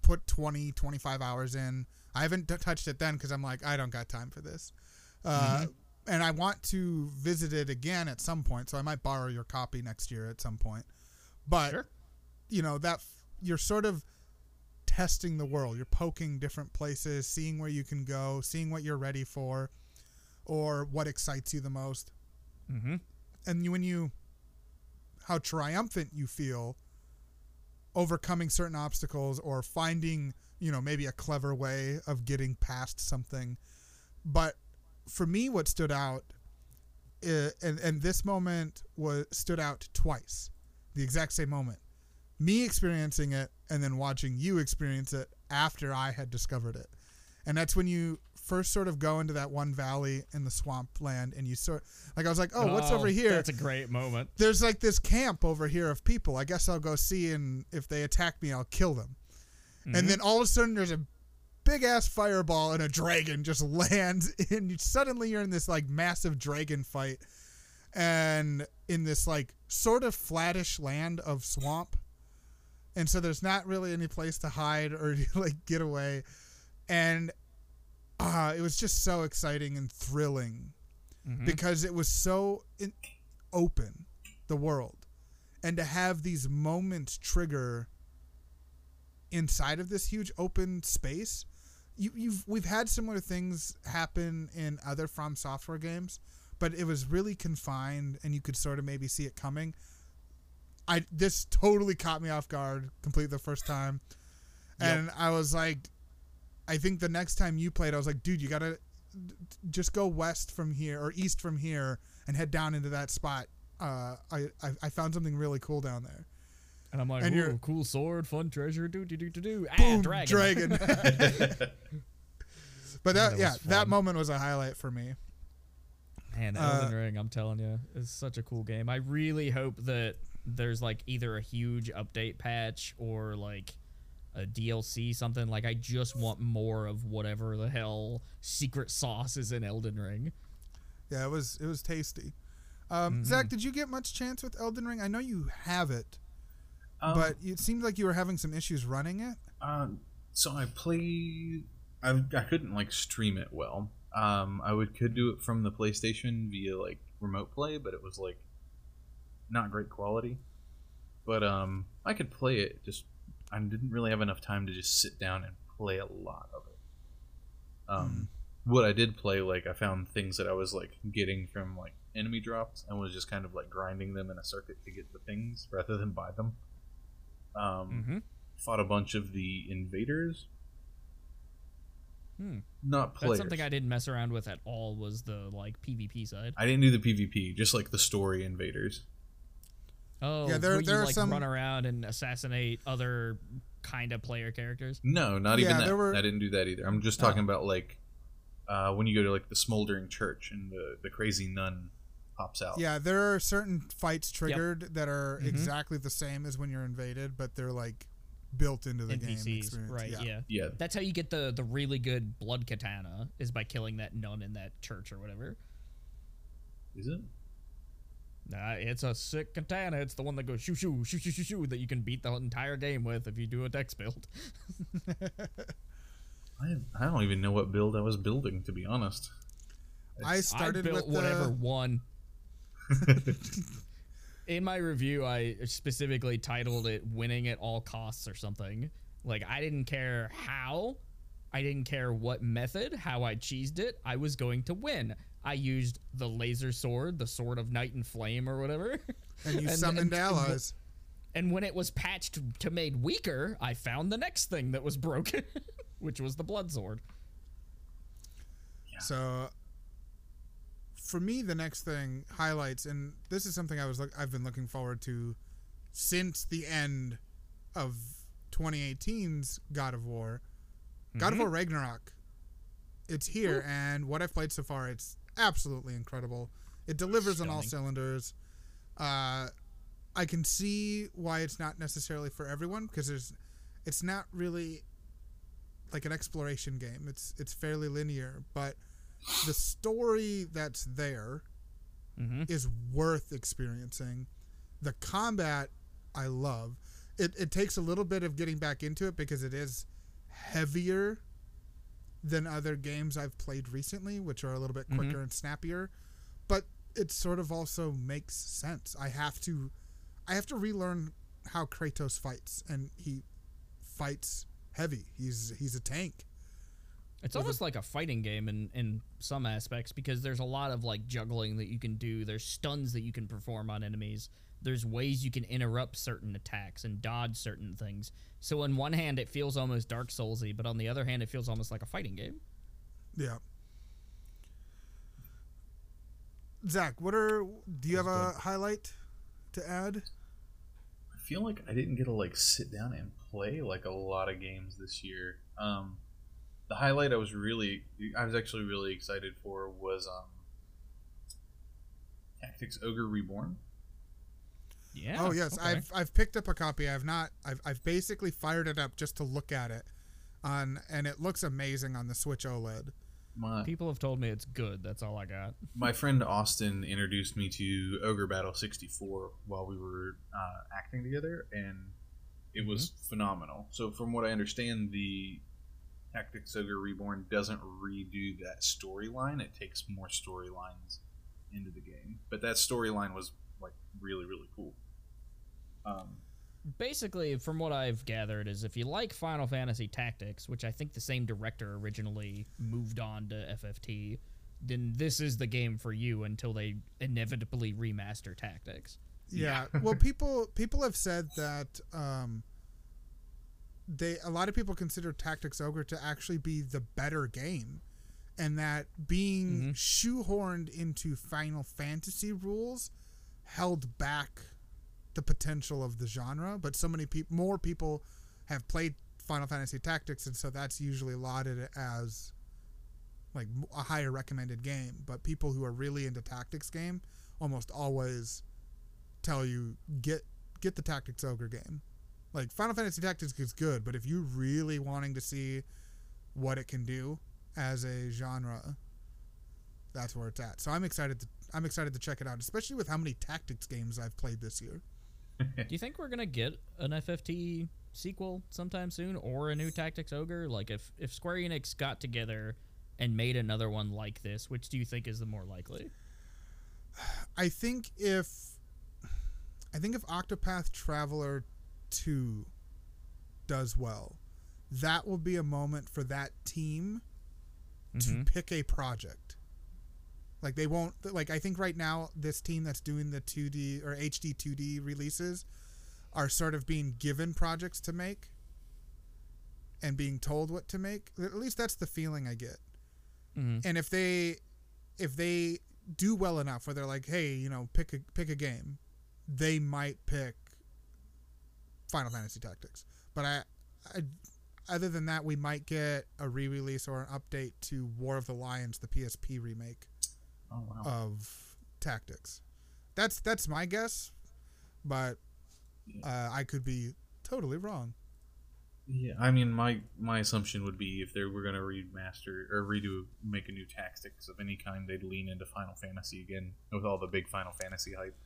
put 20, 25 hours in. I haven't touched it then because I'm like, I don't got time for this. And I want to visit it again at some point, so I might borrow your copy next year at some point. But, you know, that you're sort of testing the world. You're poking different places, seeing where you can go, seeing what you're ready for, or what excites you the most. Mm-hmm. And how triumphant you feel overcoming certain obstacles or finding, you know, maybe a clever way of getting past something. But for me, what stood out, and this moment stood out twice, the exact same moment, me experiencing it and then watching you experience it after I had discovered it. And that's when you first sort of go into that one valley in the swamp land and you sort like, I was like, oh, what's over here? That's a great moment. There's like this camp over here of people. I guess I'll go see, and if they attack me, I'll kill them. Mm-hmm. And then all of a sudden there's a big ass fireball and a dragon just lands, and suddenly you're in this like massive dragon fight and in this like sort of flattish land of swamp. And so there's not really any place to hide or like get away. And it was just so exciting and thrilling because it was so open, the world. And to have these moments trigger inside of this huge open space, we've had similar things happen in other From Software games, but it was really confined and you could sort of maybe see it coming. This totally caught me off guard completely the first time. And I was like, I think the next time you played, I was like, dude, you got to just go west from here or east from here and head down into that spot. I found something really cool down there. And I'm like, ooh, cool sword, fun treasure, do-do-do-do-do. Ah, dragon. But that moment was a highlight for me. Man, Elden Ring, I'm telling you, is such a cool game. I really hope that there's like either a huge update patch or like a DLC, something. Like, I just want more of whatever the hell secret sauce is in Elden Ring. Yeah, it was tasty. Zach, did you get much chance with Elden Ring? I know you have it, but it seemed like you were having some issues running it. So I played. I couldn't like stream it well. I could do it from the PlayStation via like remote play, but it was like not great quality. But I could play it, just I didn't really have enough time to just sit down and play a lot of it. What I did play, like, I found things that I was, like, getting from, like, enemy drops and was just kind of, like, grinding them in a circuit to get the things rather than buy them. Fought a bunch of the invaders. Not players. That's something I didn't mess around with at all was the, like, PvP side. I didn't do the PvP, just, like, the story invaders. Oh, yeah, there, there you, are like, some... run around and assassinate other kind of player characters? No, not even that. I didn't do that either. I'm just talking about, like... when you go to like the smoldering church and the crazy nun pops out. Yeah, there are certain fights triggered that are exactly the same as when you're invaded, but they're like built into the NPCs, game experience. Right, yeah. That's how you get the really good blood katana is by killing that nun in that church or whatever. Is it? Nah, it's a sick katana. It's the one that goes shoo shoo shoo shoo shoo shoo that you can beat the entire game with if you do a dex build. I don't even know what build I was building, to be honest. I started with whatever one. In my review, I specifically titled it "Winning at All Costs" or something. Like, I didn't care how, I didn't care what method, how I cheesed it. I was going to win. I used the laser sword, the sword of night and flame, or whatever. And you summoned allies. And when it was patched to made weaker, I found the next thing that was broken. Which was the blood sword. Yeah. So, for me, the next thing highlights, and this is something I was I've been looking forward to since the end of 2018's God of War. God of War Ragnarok. It's here, and what I've played so far, it's absolutely incredible. It delivers on all cylinders. I can see why it's not necessarily for everyone because it's not really. Like an exploration game, it's fairly linear, but the story that's there is worth experiencing. The combat I love. It takes a little bit of getting back into it because it is heavier than other games I've played recently, which are a little bit quicker and snappier. But it sort of also makes sense. I have to relearn how Kratos fights, and he fights. Heavy. He's a tank. It's almost like a fighting game in some aspects because there's a lot of like juggling that you can do. There's stuns that you can perform on enemies. There's ways you can interrupt certain attacks and dodge certain things. So on one hand, it feels almost Dark Souls-y, but on the other hand, it feels almost like a fighting game. Yeah. Zach, do you have a highlight to add? I feel like I didn't get to like sit down and play like a lot of games this year. The highlight I was actually really excited for was Tactics Ogre Reborn. Yeah. Oh yes, okay. I've picked up a copy. I've basically fired it up just to look at it, and it looks amazing on the Switch OLED. People have told me it's good. That's all I got. My friend Austin introduced me to Ogre Battle 64 while we were acting together, and it was phenomenal. So from what I understand, the Tactics Ogre Reborn doesn't redo that storyline. It takes more storylines into the game. But that storyline was like really, really cool. Basically, from what I've gathered, is if you like Final Fantasy Tactics, which I think the same director originally moved on to FFT, then this is the game for you until they inevitably remaster Tactics. Yeah. Well, people have said that a lot of people consider Tactics Ogre to actually be the better game, and that being shoehorned into Final Fantasy rules held back the potential of the genre, but so many more people have played Final Fantasy Tactics, and so that's usually lauded as like a higher recommended game. But people who are really into tactics game almost always tell you get the Tactics Ogre game. Like Final Fantasy Tactics is good, but if you're really wanting to see what it can do as a genre, that's where it's at. So I'm excited to check it out, especially with how many tactics games I've played this year. Do you think we're going to get an FFT sequel sometime soon or a new Tactics Ogre? Like, if Square Enix got together and made another one like this, which do you think is the more likely? I think if Octopath Traveler 2 does well, that will be a moment for that team to pick a project. Like they won't, like I think right now this team that's doing the 2D or HD 2D releases are sort of being given projects to make and being told what to make. At least that's the feeling I get. And if they do well enough where they're like, hey, you know, pick a game, they might pick Final Fantasy Tactics. But I other than that, we might get a re-release or an update to War of the Lions, the PSP remake of Tactics. That's my guess, but I could be totally wrong. Yeah, I mean, my assumption would be if they were going to remaster or make a new Tactics of any kind, they'd lean into Final Fantasy again with all the big Final Fantasy hype.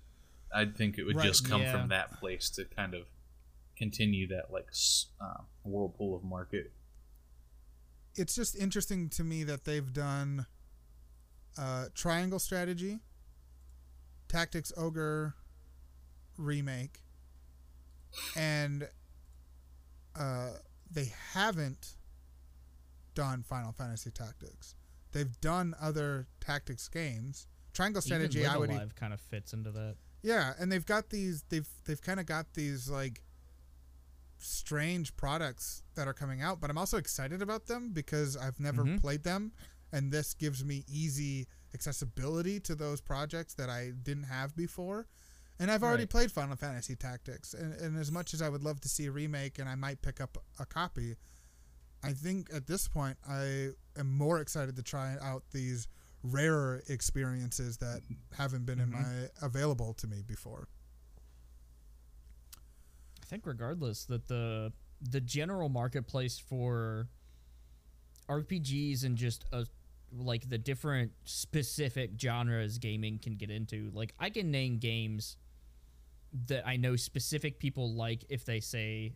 I'd think it would just come from that place to kind of continue that like whirlpool of market. It's just interesting to me that they've done Triangle Strategy, Tactics Ogre Remake, and they haven't done Final Fantasy Tactics. They've done other Tactics games. Triangle Strategy, even Live Alive kind of fits into that. Yeah, and they've got these. They've kind of got these like strange products that are coming out, but I'm also excited about them because I've never played them, and this gives me easy accessibility to those projects that I didn't have before. And I've already played Final Fantasy Tactics, and as much as I would love to see a remake and I might pick up a copy, I think at this point I am more excited to try out these rarer experiences that haven't been available to me before. I think regardless that the general marketplace for RPGs and just like the different specific genres gaming can get into, like I can name games that I know specific people like if they say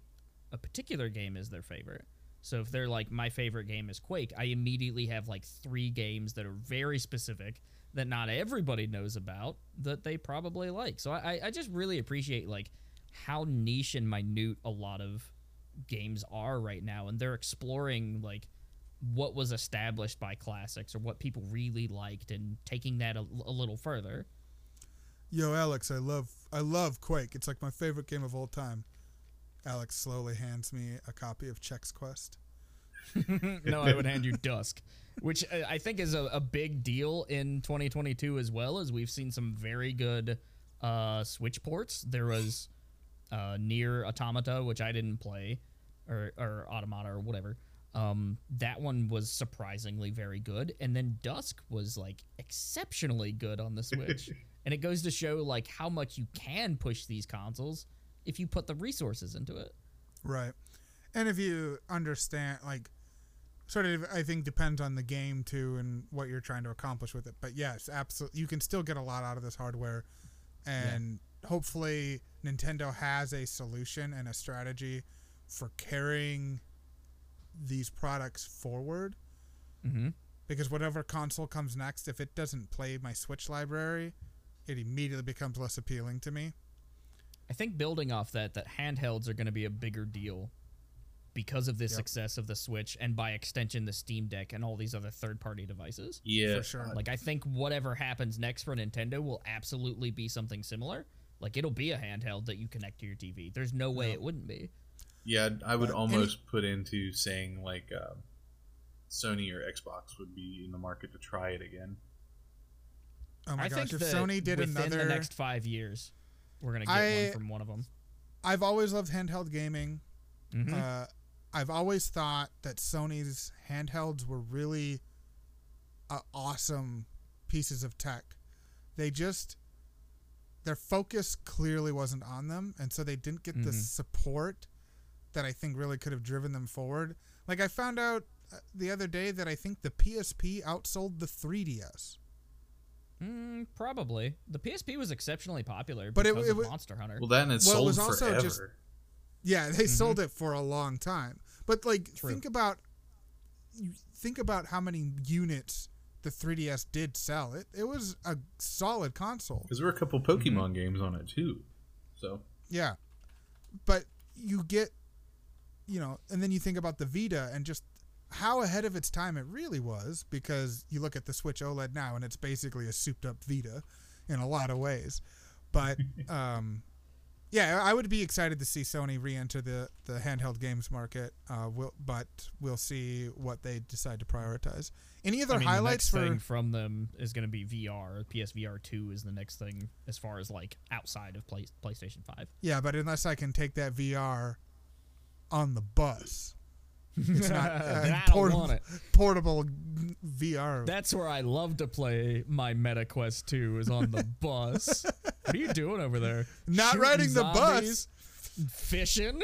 a particular game is their favorite. So if they're like, my favorite game is Quake, I immediately have like 3 games that are very specific that not everybody knows about that they probably like. So I just really appreciate like how niche and minute a lot of games are right now, and they're exploring like what was established by classics or what people really liked and taking that a little further. Yo, Alex, I love Quake. It's like my favorite game of all time. Alex slowly hands me a copy of Chex Quest. No, I would hand you Dusk, which I think is a big deal in 2022 as well, as we've seen some very good Switch ports. There was Nier Automata, which I didn't play, or Automata or whatever. That one was surprisingly very good, and then Dusk was like exceptionally good on the Switch. And it goes to show like how much you can push these consoles if you put the resources into it. Right. And if you understand, like, sort of, I think depends on the game too and what you're trying to accomplish with it. But yes, absolutely, you can still get a lot out of this hardware, and hopefully Nintendo has a solution and a strategy for carrying these products forward, because whatever console comes next, if it doesn't play my Switch library, it immediately becomes less appealing to me. I think building off that handhelds are going to be a bigger deal because of the success of the Switch, and by extension the Steam Deck and all these other third-party devices. Yeah, for sure. Like I think whatever happens next for Nintendo will absolutely be something similar. Like it'll be a handheld that you connect to your TV. There's no way it wouldn't be. Yeah, I would almost put into saying like Sony or Xbox would be in the market to try it again. Oh my gosh! If Sony did within the next 5 years, we're gonna get one from one of them. I've always loved handheld gaming. I've always thought that Sony's handhelds were really awesome pieces of tech. They just their focus clearly wasn't on them, and so they didn't get the support that I think really could have driven them forward. Like I found out the other day that I think the PSP outsold the 3DS. Probably. The PSP was exceptionally popular, but because of Monster Hunter. Well, then it sold forever. They sold it for a long time. But like, think about how many units the 3DS did sell. It was a solid console. Because there were a couple Pokemon games on it too, so yeah. But you get. You know, and then you think about the Vita and just how ahead of its time it really was, because you look at the Switch OLED now and it's basically a souped up Vita in a lot of ways. But yeah, I would be excited to see Sony re-enter the handheld games market, but we'll see what they decide to prioritize. Any other highlights? The next thing from them is going to be VR. PSVR 2 is the next thing as far as like outside of PlayStation 5. Yeah, but unless I can take that VR on the bus, it's not portable VR. That's where I love to play my Meta Quest 2 is on the bus. What are you doing over there? Not shooting riding zombies, the bus. Fishing.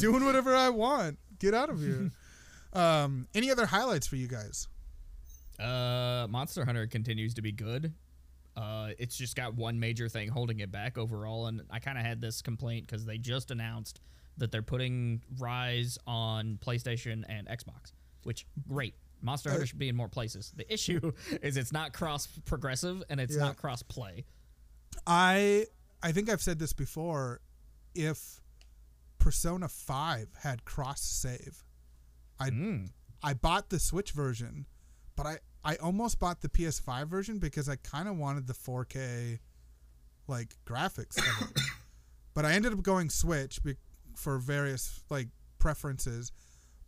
Doing whatever I want. Get out of here. Any other highlights for you guys? Monster Hunter continues to be good. It's just got one major thing holding it back overall, and I kind of had this complaint because they just announced that they're putting Rise on PlayStation and Xbox, which, great. Monster Hunter should be in more places. The issue is it's not cross-progressive, and it's not cross-play. I think I've said this before. If Persona 5 had cross-save, I bought the Switch version, but I almost bought the PS5 version because I kind of wanted the 4K like graphics of it. But I ended up going Switch for various like preferences.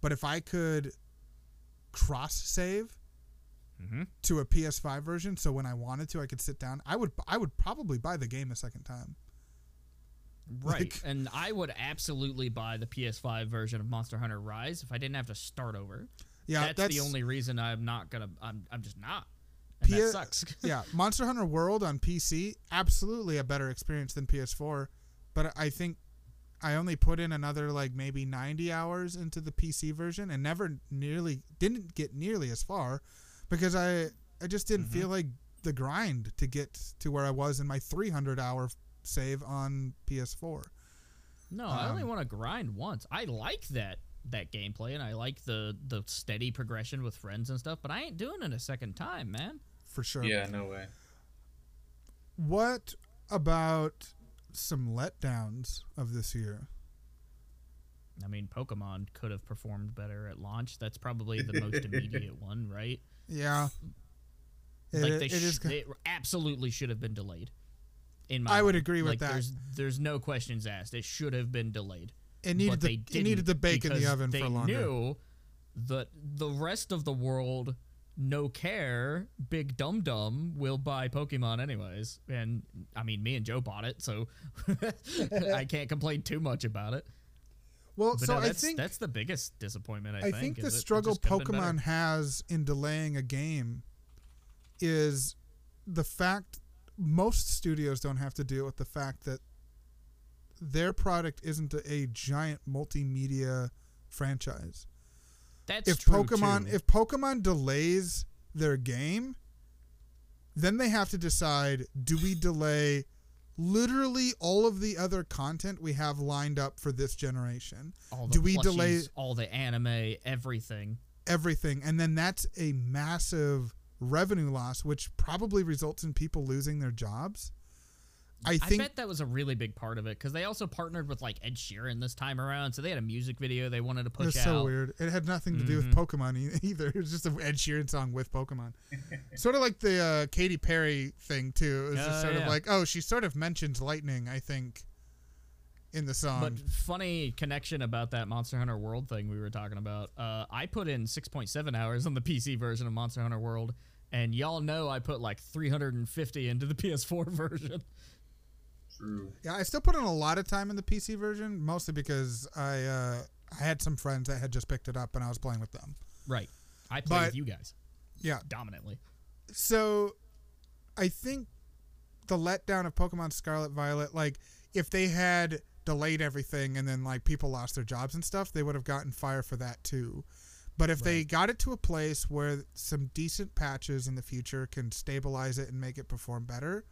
But if I could cross-save to a PS5 version, so when I wanted to, I could sit down, I would probably buy the game a second time. Right, like, and I would absolutely buy the PS5 version of Monster Hunter Rise if I didn't have to start over. Yeah, that's the only reason I'm not gonna. I'm just not. And that sucks. Yeah, Monster Hunter World on PC, absolutely a better experience than PS4. But I think I only put in another like maybe 90 hours into the PC version and didn't get nearly as far because I just didn't feel like the grind to get to where I was in my 300-hour save on PS4. No, I only want to grind once. I like that gameplay, and I like the steady progression with friends and stuff, but I ain't doing it a second time, man. For sure. Yeah, no way. What about some letdowns of this year? I mean, Pokemon could have performed better at launch. That's probably the most immediate one, right? Yeah. They absolutely should have been delayed. I would agree with that. There's no questions asked. It should have been delayed. It needed to bake in the oven for longer. They knew that the rest of the world, no care, Big Dum Dum will buy Pokemon anyways. And, I mean, me and Joe bought it, so I can't complain too much about it. Well, but so no, I think that's the biggest disappointment, I think. I think the struggle Pokemon has in delaying a game is the fact most studios don't have to deal with the fact that their product isn't a giant multimedia franchise. That's true, too. If Pokemon delays their game, then they have to decide, do we delay literally all of the other content we have lined up for this generation? Do we delay all the anime, everything? Everything. And then that's a massive revenue loss, which probably results in people losing their jobs. I bet that was a really big part of it, because they also partnered with like Ed Sheeran this time around, so they had a music video they wanted to push out. That's so weird. It had nothing to do with Pokemon either. It was just an Ed Sheeran song with Pokemon. Sort of like the Katy Perry thing too. It was just sort of like, oh, she sort of mentions lightning, I think, in the song. But funny connection about that Monster Hunter World thing we were talking about. I put in 6.7 hours on the PC version of Monster Hunter World, and y'all know I put like 350 into the PS4 version. True. Yeah, I still put in a lot of time in the PC version, mostly because I had some friends that had just picked it up and I was playing with them. Right. I played with you guys. Yeah. Dominantly. So I think the letdown of Pokemon Scarlet Violet, like if they had delayed everything and then like people lost their jobs and stuff, they would have gotten fire for that too. But if they got it to a place where some decent patches in the future can stabilize it and make it perform better,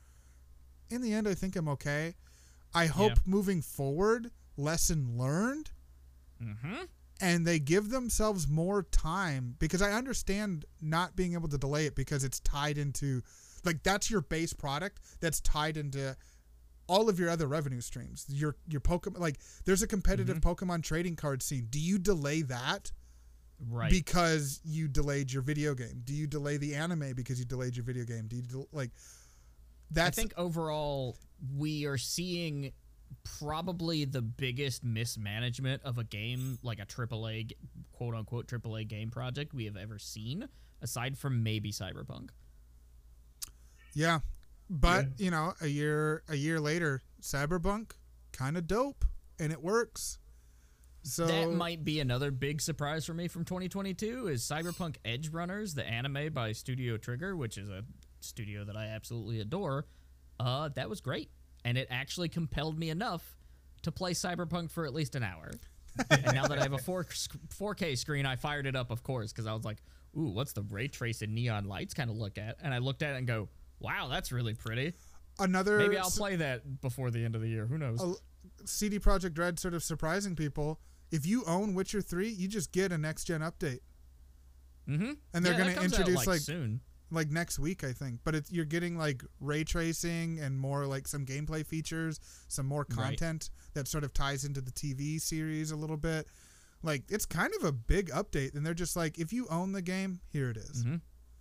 in the end, I think I'm okay. I hope moving forward, lesson learned, and they give themselves more time, because I understand not being able to delay it because it's tied into, like, that's your base product that's tied into all of your other revenue streams. Your Pokemon, like, there's a competitive Pokemon trading card scene. Do you delay that Right. Because you delayed your video game. Do you delay the anime because you delayed your video game? Do you like that's I think overall we are seeing probably the biggest mismanagement of a game, like a AAA, quote unquote AAA game project we have ever seen, aside from maybe Cyberpunk. Yeah. But, yeah, you know, a year later, Cyberpunk, kind of dope, and it works. So that might be another big surprise for me from 2022 is Cyberpunk Edge Runners, the anime by Studio Trigger, which is a studio that I absolutely adore. That was great, and it actually compelled me enough to play Cyberpunk for at least an hour. And now that I have a 4K screen, I fired it up, of course, because I was like, ooh, what's the ray trace and neon lights kind of look at? And I looked at it and go, wow, that's really pretty. Another maybe I'll play that before the end of the year. Who knows? CD Projekt Red sort of surprising people. If you own Witcher 3, you just get a next gen update. Mm-hmm. And they're going to introduce out, like soon, like next week, I think. But it's, you're getting like ray tracing and more like some gameplay features, some more content that sort of ties into the TV series a little bit. Like it's kind of a big update, and they're just like, if you own the game, here it is. Mm-hmm.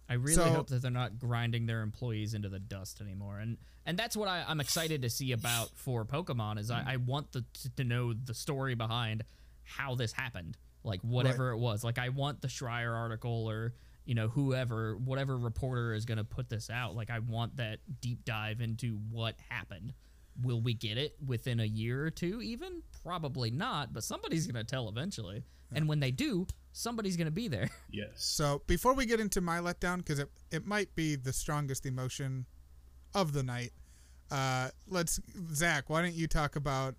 I really hope that they're not grinding their employees into the dust anymore. And that's what I'm excited to see about for Pokemon is I want to know the story behind how this happened, like whatever it was. Like I want the Schreier article or, you know, whoever, whatever reporter is going to put this out. Like I want that deep dive into what happened. Will we get it within a year or two even? Probably not, but somebody's going to tell eventually. And when they do, somebody's going to be there. Yes. So before we get into my letdown, because it might be the strongest emotion of the night, Zach, why don't you talk about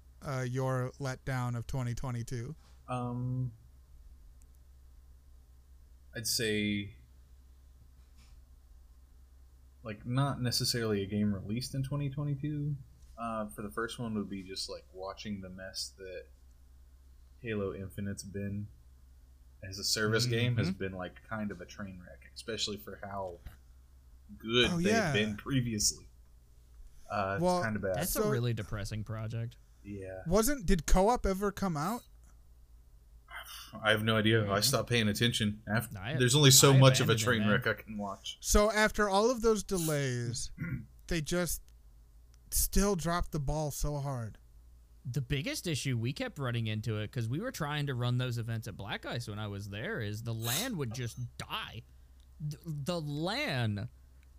your letdown of 2022? I'd say, like, not necessarily a game released in 2022. For the first one would be just, like, watching the mess that Halo Infinite's been as a service game has been like kind of a train wreck, especially for how good they've been previously. Well, it's kind of bad. That's a really depressing project. Yeah. Did co-op ever come out? I have no idea. Yeah. I stopped paying attention. There's only so much of a train wreck I can watch. So after all of those delays, they just still dropped the ball so hard. The biggest issue we kept running into it, because we were trying to run those events at Black Ice when I was there, is the LAN would just die. The LAN,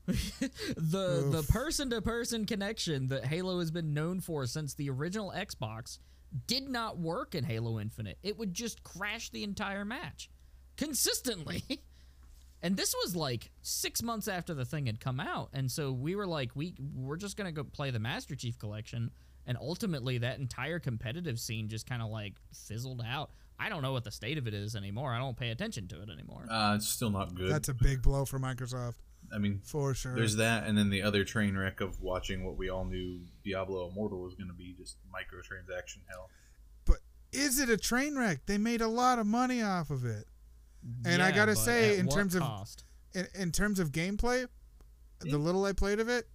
the person-to-person connection that Halo has been known for since the original Xbox did not work in Halo Infinite. It would just crash the entire match consistently. And this was like 6 months after the thing had come out, and so we were like, we're just going to go play the Master Chief Collection. And ultimately, that entire competitive scene just kind of, like, fizzled out. I don't know what the state of it is anymore. I don't pay attention to it anymore. It's still not good. That's a big blow for Microsoft. I mean, for sure. There's that, and then the other train wreck of watching what we all knew Diablo Immortal was going to be, just microtransaction hell. But is it a train wreck? They made a lot of money off of it. And yeah, I got to say, in terms of gameplay, the little I played of it,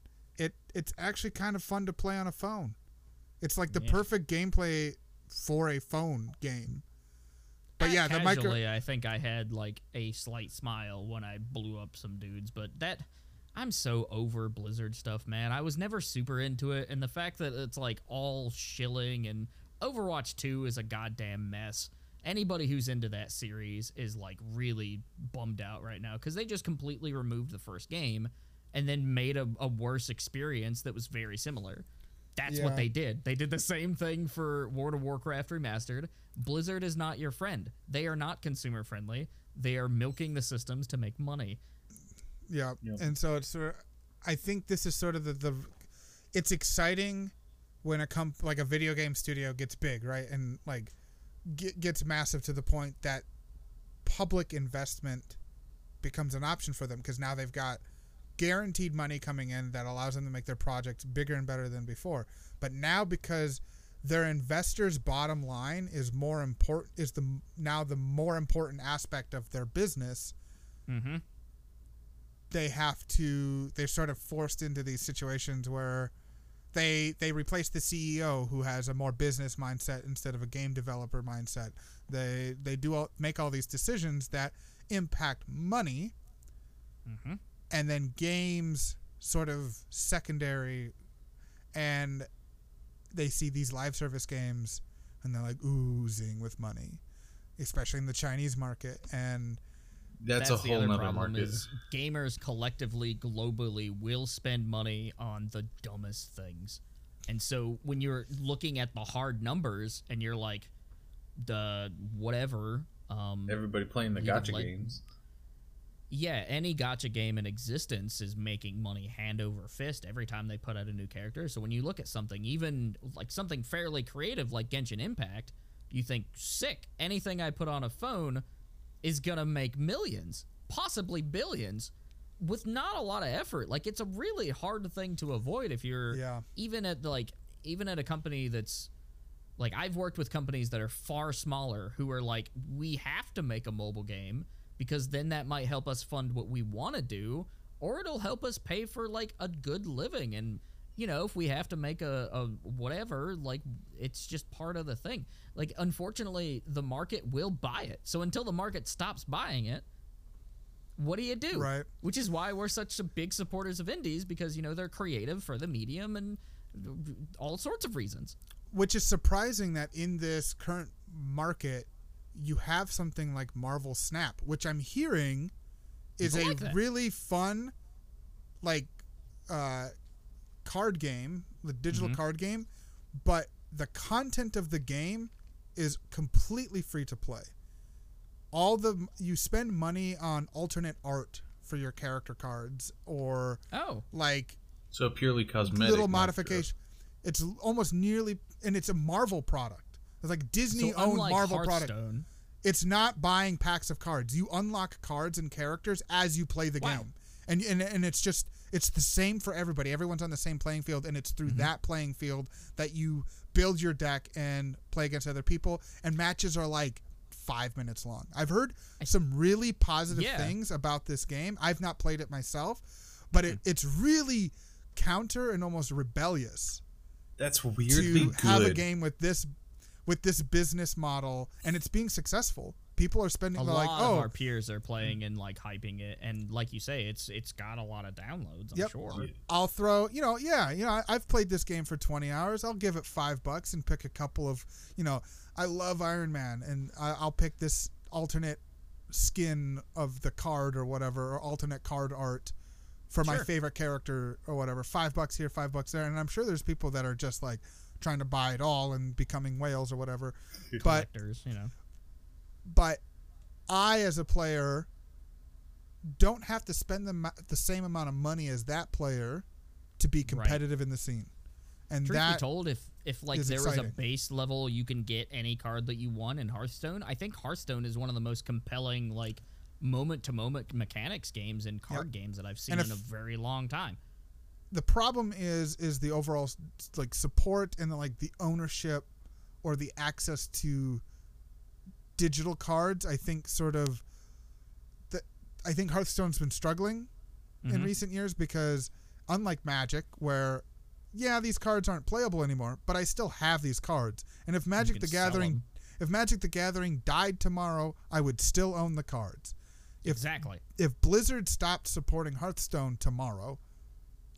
it's actually kind of fun to play on a phone. It's like the perfect gameplay for a phone game. But yeah, casually, I think I had like a slight smile when I blew up some dudes, but I'm so over Blizzard stuff, man. I was never super into it, and the fact that it's like all shilling and Overwatch 2 is a goddamn mess. Anybody who's into that series is like really bummed out right now because they just completely removed the first game and then made a worse experience that was very similar. That's what they did. They did the same thing for World of Warcraft Remastered. Blizzard is not your friend. They are not consumer friendly. They are milking the systems to make money. Yeah, and so it's sort of, I think this is sort of the it's exciting when a video game studio gets big, right? And like gets massive to the point that public investment becomes an option for them because now they've got guaranteed money coming in that allows them to make their projects bigger and better than before. But now, because their investors' bottom line is more important, is the more important aspect of their business, they're sort of forced into these situations where They replaced the CEO, who has a more business mindset instead of a game developer mindset. They do all, make all these decisions that impact money, mm-hmm. and then games sort of secondary, and they see these live service games and they're like oozing with money, especially in the Chinese market. And that's a whole other market. Is gamers collectively, globally, will spend money on the dumbest things. And so when you're looking at the hard numbers and you're like, the whatever. Everybody playing the gacha games. Yeah, any gacha game in existence is making money hand over fist every time they put out a new character. So when you look at something, even like something fairly creative like Genshin Impact, you think, sick, anything I put on a phone is gonna make millions, possibly billions, with not a lot of effort. Like, it's a really hard thing to avoid if you're even at a company that's like, I've worked with companies that are far smaller who are like, we have to make a mobile game because then that might help us fund what we want to do, or it'll help us pay for like a good living. And you know, if we have to make a whatever, like, it's just part of the thing. Like, unfortunately, the market will buy it. So until the market stops buying it, what do you do? Right. Which is why we're such big supporters of indies, because, you know, they're creative for the medium and all sorts of reasons. Which is surprising that in this current market, you have something like Marvel Snap, which I'm hearing is like a really fun, like, card game, the digital mm-hmm. card game, but the content of the game is completely free to play. You spend money on alternate art for your character cards, or like, so purely cosmetic little modification. It's almost nearly, and it's a Marvel product. It's like Disney owned Marvel product. It's not buying packs of cards. You unlock cards and characters as you play the game. And it's just, it's the same for everybody. Everyone's on the same playing field, and it's through mm-hmm. that playing field that you build your deck and play against other people. And matches are like 5 minutes long. I've heard some really positive things about this game. I've not played it myself, but mm-hmm. it's really counter and almost rebellious. That's weirdly to good. Have a game with this business model, and it's being successful. People are spending a lot of our peers are playing and like hyping it, and like you say, it's got a lot of downloads. I'm sure. I'll throw I've played this game for 20 hours. I'll give it $5 and pick a couple of I love Iron Man, and I'll pick this alternate skin of the card or whatever, or alternate card art for my favorite character or whatever. $5 here, $5 there, and I'm sure there's people that are just like trying to buy it all and becoming whales or whatever. Collectors, But I, as a player, don't have to spend the same amount of money as that player to be competitive in the scene. And truth be told, if like there was a base level, you can get any card that you want in Hearthstone. I think Hearthstone is one of the most compelling like moment-to-moment mechanics games and card games that I've seen in a very long time. The problem is the overall like support and the ownership or the access to digital cards. I think Hearthstone's been struggling mm-hmm. in recent years, because unlike Magic, where these cards aren't playable anymore, but I still have these cards, and if Magic the Gathering died tomorrow, I would still own the cards. If Blizzard stopped supporting Hearthstone tomorrow,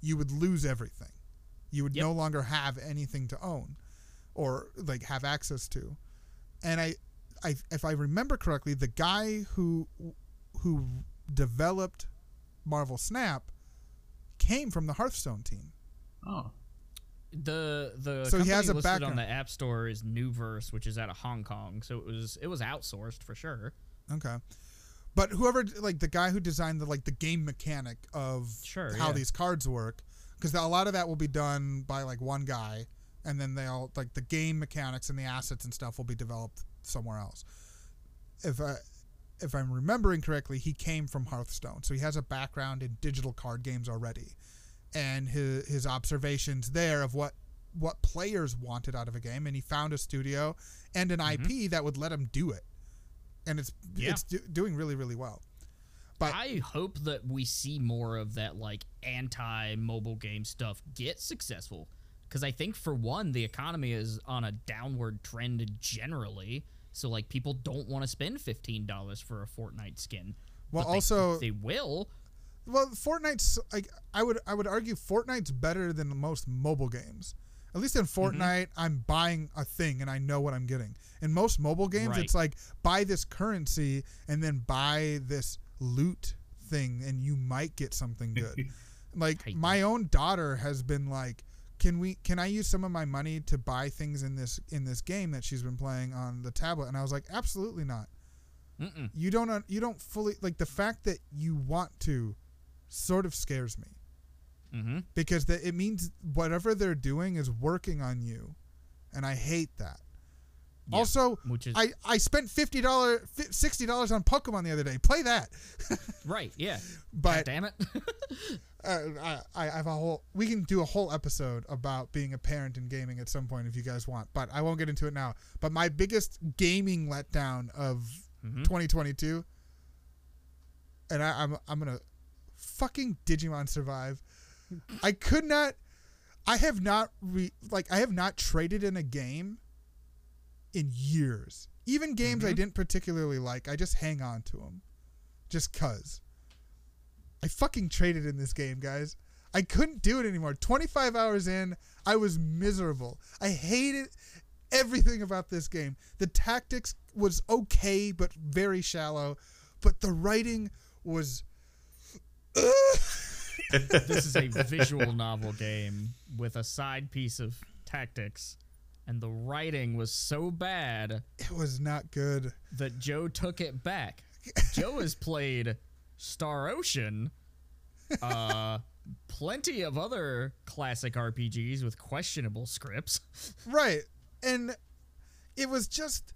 you would lose everything. You would no longer have anything to own or like have access to. And if I remember correctly, the guy who developed Marvel Snap came from the Hearthstone team. Oh, the so company he has a listed background. On the App Store is Newverse, which is out of Hong Kong, so it was outsourced for sure. Okay, but whoever the guy who designed the game mechanic of how these cards work, because a lot of that will be done by one guy, and then they'll the game mechanics and the assets and stuff will be developed somewhere else. If I'm remembering correctly, he came from Hearthstone, so he has a background in digital card games already, and his observations there of what players wanted out of a game, and he found a studio and an mm-hmm. IP that would let him do it, and it's doing really, really well. But I hope that we see more of that anti-mobile game stuff get successful, Because I think, for one, the economy is on a downward trend generally. So, like, people don't want to spend $15 for a Fortnite skin. Well, but also... They will. Well, Fortnite's... Like, I would argue Fortnite's better than most mobile games. At least in Fortnite, I'm buying a thing and I know what I'm getting. In most mobile games, it's like, buy this currency and then buy this loot thing and you might get something good. Like, my own daughter has been like, can I use some of my money to buy things in this game that she's been playing on the tablet? And I was like, absolutely not. You don't fully, like, the fact that you want to sort of scares me. Because it means whatever they're doing is working on you, and I hate that. Yeah, also, which is, I spent $50, $60 on Pokemon the other day. Play that. Right, yeah. But God damn it. I have a whole... We can do a whole episode about being a parent in gaming at some point if you guys want, but I won't get into it now. But my biggest gaming letdown of 2022, and I'm going to fucking Digimon Survive. I could not... I have not traded in a game in years. Even games I didn't particularly like, I just hang on to them. Just cuz. I fucking traded in this game, guys. I couldn't do it anymore. 25 hours in, I was miserable. I hated everything about this game. The tactics was okay, but very shallow. But the writing was... This is a visual novel game with a side piece of tactics. And the writing was so bad. It was not good. That Joe took it back. Joe has played Star Ocean, plenty of other classic RPGs with questionable scripts. Right. And it was just...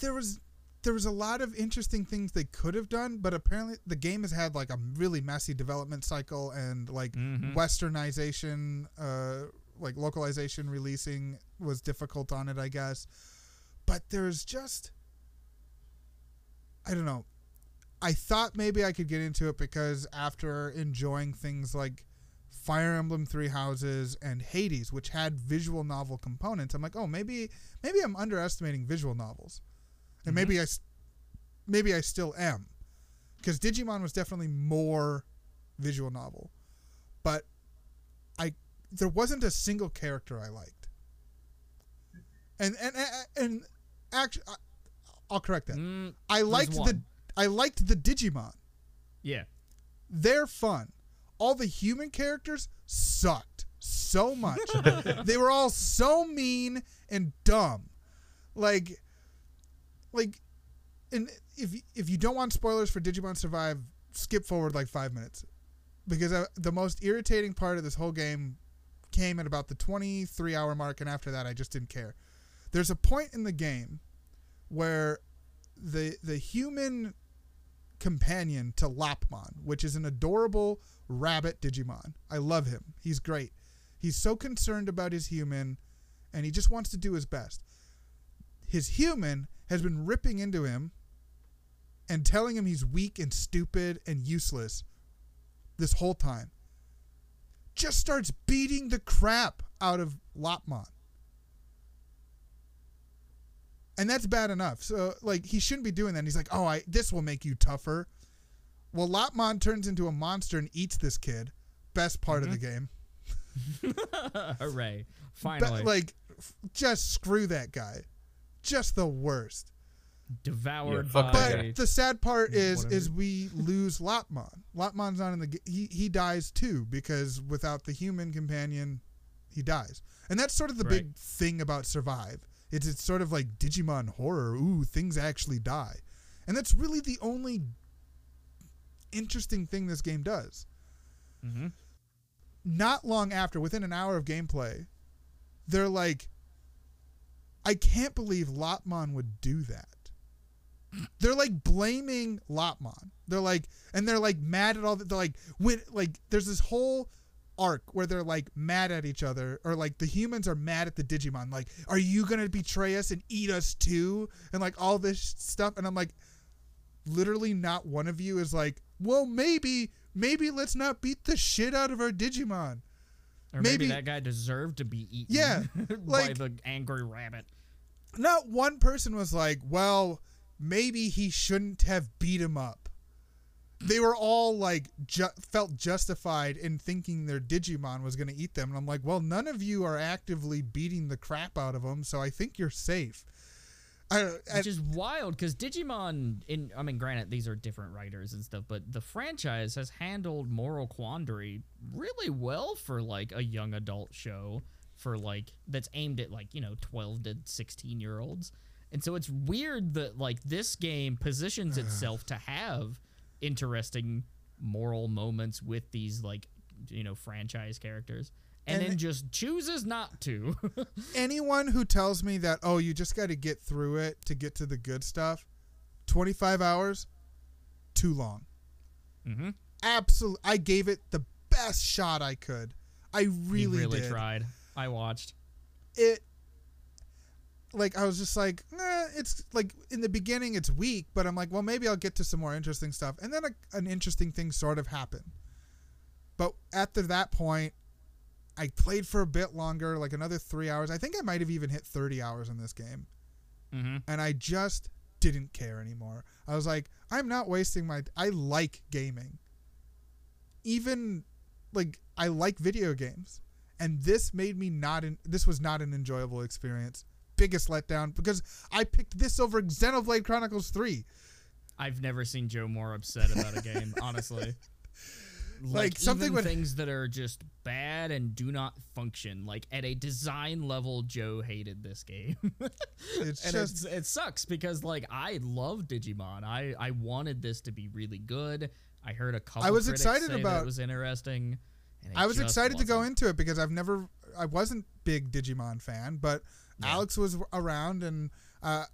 There was a lot of interesting things they could have done, but apparently the game has had, like, a really messy development cycle and, like, westernization... like localization, releasing was difficult on it, I guess. But there's just, I don't know. I thought maybe I could get into it because after enjoying things like Fire Emblem Three Houses and Hades, which had visual novel components, I'm like, oh, maybe I'm underestimating visual novels, and maybe I still am, because Digimon was definitely more visual novel, but there wasn't a single character I liked. And actually, I'll correct that. I liked the Digimon. Yeah. They're fun. All the human characters sucked so much. They were all so mean and dumb. Like and if you don't want spoilers for Digimon Survive, skip forward like 5 minutes. Because the most irritating part of this whole game came at about the 23-hour mark, and after that I just didn't care. There's a point in the game where the human companion to Lopmon, which is an adorable rabbit Digimon. I love him. He's great. He's so concerned about his human, and he just wants to do his best. His human has been ripping into him and telling him he's weak and stupid and useless this whole time. Just starts beating the crap out of Lopmon. And that's bad enough. So, like, he shouldn't be doing that. And he's like, oh, this will make you tougher. Well, Lopmon turns into a monster and eats this kid. Best part of the game. Hooray. Finally. But, like, just screw that guy. Just the worst. Devoured by... But the sad part is we lose Lopmon. Lopmon's not in the game. He dies too, because without the human companion, he dies. And that's sort of the big thing about Survive. It's sort of like Digimon horror. Ooh, things actually die. And that's really the only interesting thing this game does. Not long after, within an hour of gameplay, they're like, I can't believe Lopmon would do that. They're like blaming Lopmon. They're like mad at all that. They're like, there's this whole arc where they're like mad at each other, or like the humans are mad at the Digimon. Like, are you going to betray us and eat us too? And like all this stuff. And I'm like, literally not one of you is like, well, maybe let's not beat the shit out of our Digimon. Or maybe that guy deserved to be eaten like, by the angry rabbit. Not one person was like, well, maybe he shouldn't have beat him up. They were all like felt justified in thinking their Digimon was going to eat them. And I'm like, well, none of you are actively beating the crap out of them, so I think you're safe. Which is wild, because Digimon, I mean, granted, these are different writers and stuff, but the franchise has handled moral quandary really well for, like, a young adult show for, like, that's aimed at, like, you know, 12 to 16-year-olds. And so it's weird that, like, this game positions itself to have interesting moral moments with these, like, you know, franchise characters. And then just chooses not to. Anyone who tells me that, oh, you just got to get through it to get to the good stuff, 25 hours, too long. Mm-hmm. Absolutely. I gave it the best shot I could. I really did. You really tried. I watched. It, like, I was just like, eh, it's, like, in the beginning it's weak, but I'm like, well, maybe I'll get to some more interesting stuff. And then an interesting thing sort of happened. But after that point, I played for a bit longer, like another 3 hours. I think I might have even hit 30 hours in this game. Mm-hmm. And I just didn't care anymore. I was like, I'm not wasting my... I like gaming. Even, like, I like video games. And this made me not... This was not an enjoyable experience. Biggest letdown, because I picked this over Xenoblade Chronicles 3. I've never seen Joe more upset about a game, honestly. Like something even with things that are just bad and do not function. Like at a design level, Joe hated this game. It sucks because like I love Digimon. I wanted this to be really good. I heard a couple. I was excited about it. Was interesting. And I was excited to go into it because I wasn't big Digimon fan, but yeah. Alex was around and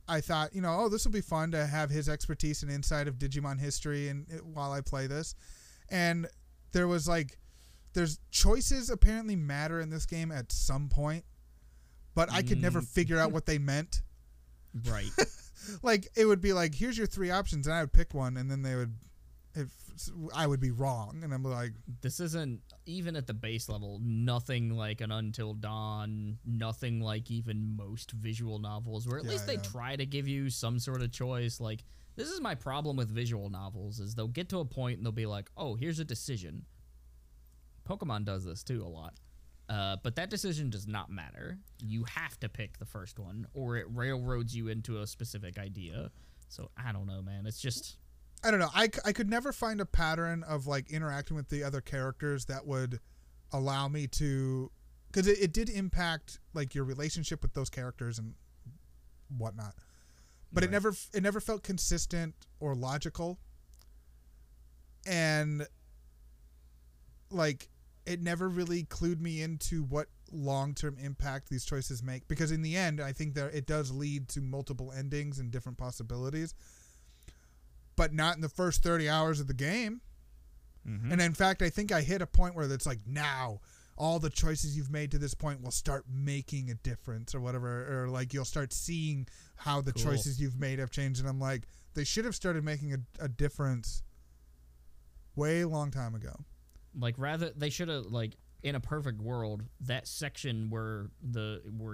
I thought this will be fun to have his expertise and insight of Digimon history and while I play this and. There was like, there's choices apparently matter in this game at some point, but I could never figure out what they meant. Right. Like it would be like, here's your three options. And I would pick one and then I would be wrong. And I'm like, this isn't even at the base level, nothing like an Until Dawn, nothing like even most visual novels where at least they try to give you some sort of choice. Like, this is my problem with visual novels is they'll get to a point and they'll be like, oh, here's a decision. Pokemon does this too a lot. But that decision does not matter. You have to pick the first one or it railroads you into a specific idea. So I don't know, man. It's just... I don't know. I could never find a pattern of like interacting with the other characters that would allow me to... Because it did impact like your relationship with those characters and whatnot. But right. it never felt consistent or logical, and like it never really clued me into what long-term impact these choices make. Because in the end, I think that it does lead to multiple endings and different possibilities, but not in the first 30 hours of the game. Mm-hmm. And in fact, I think I hit a point where it's like now. All the choices you've made to this point will start making a difference or whatever, or like you'll start seeing how the choices you've made have changed. And I'm like, they should have started making a difference way long time ago. Like rather they should have like in a perfect world, that section where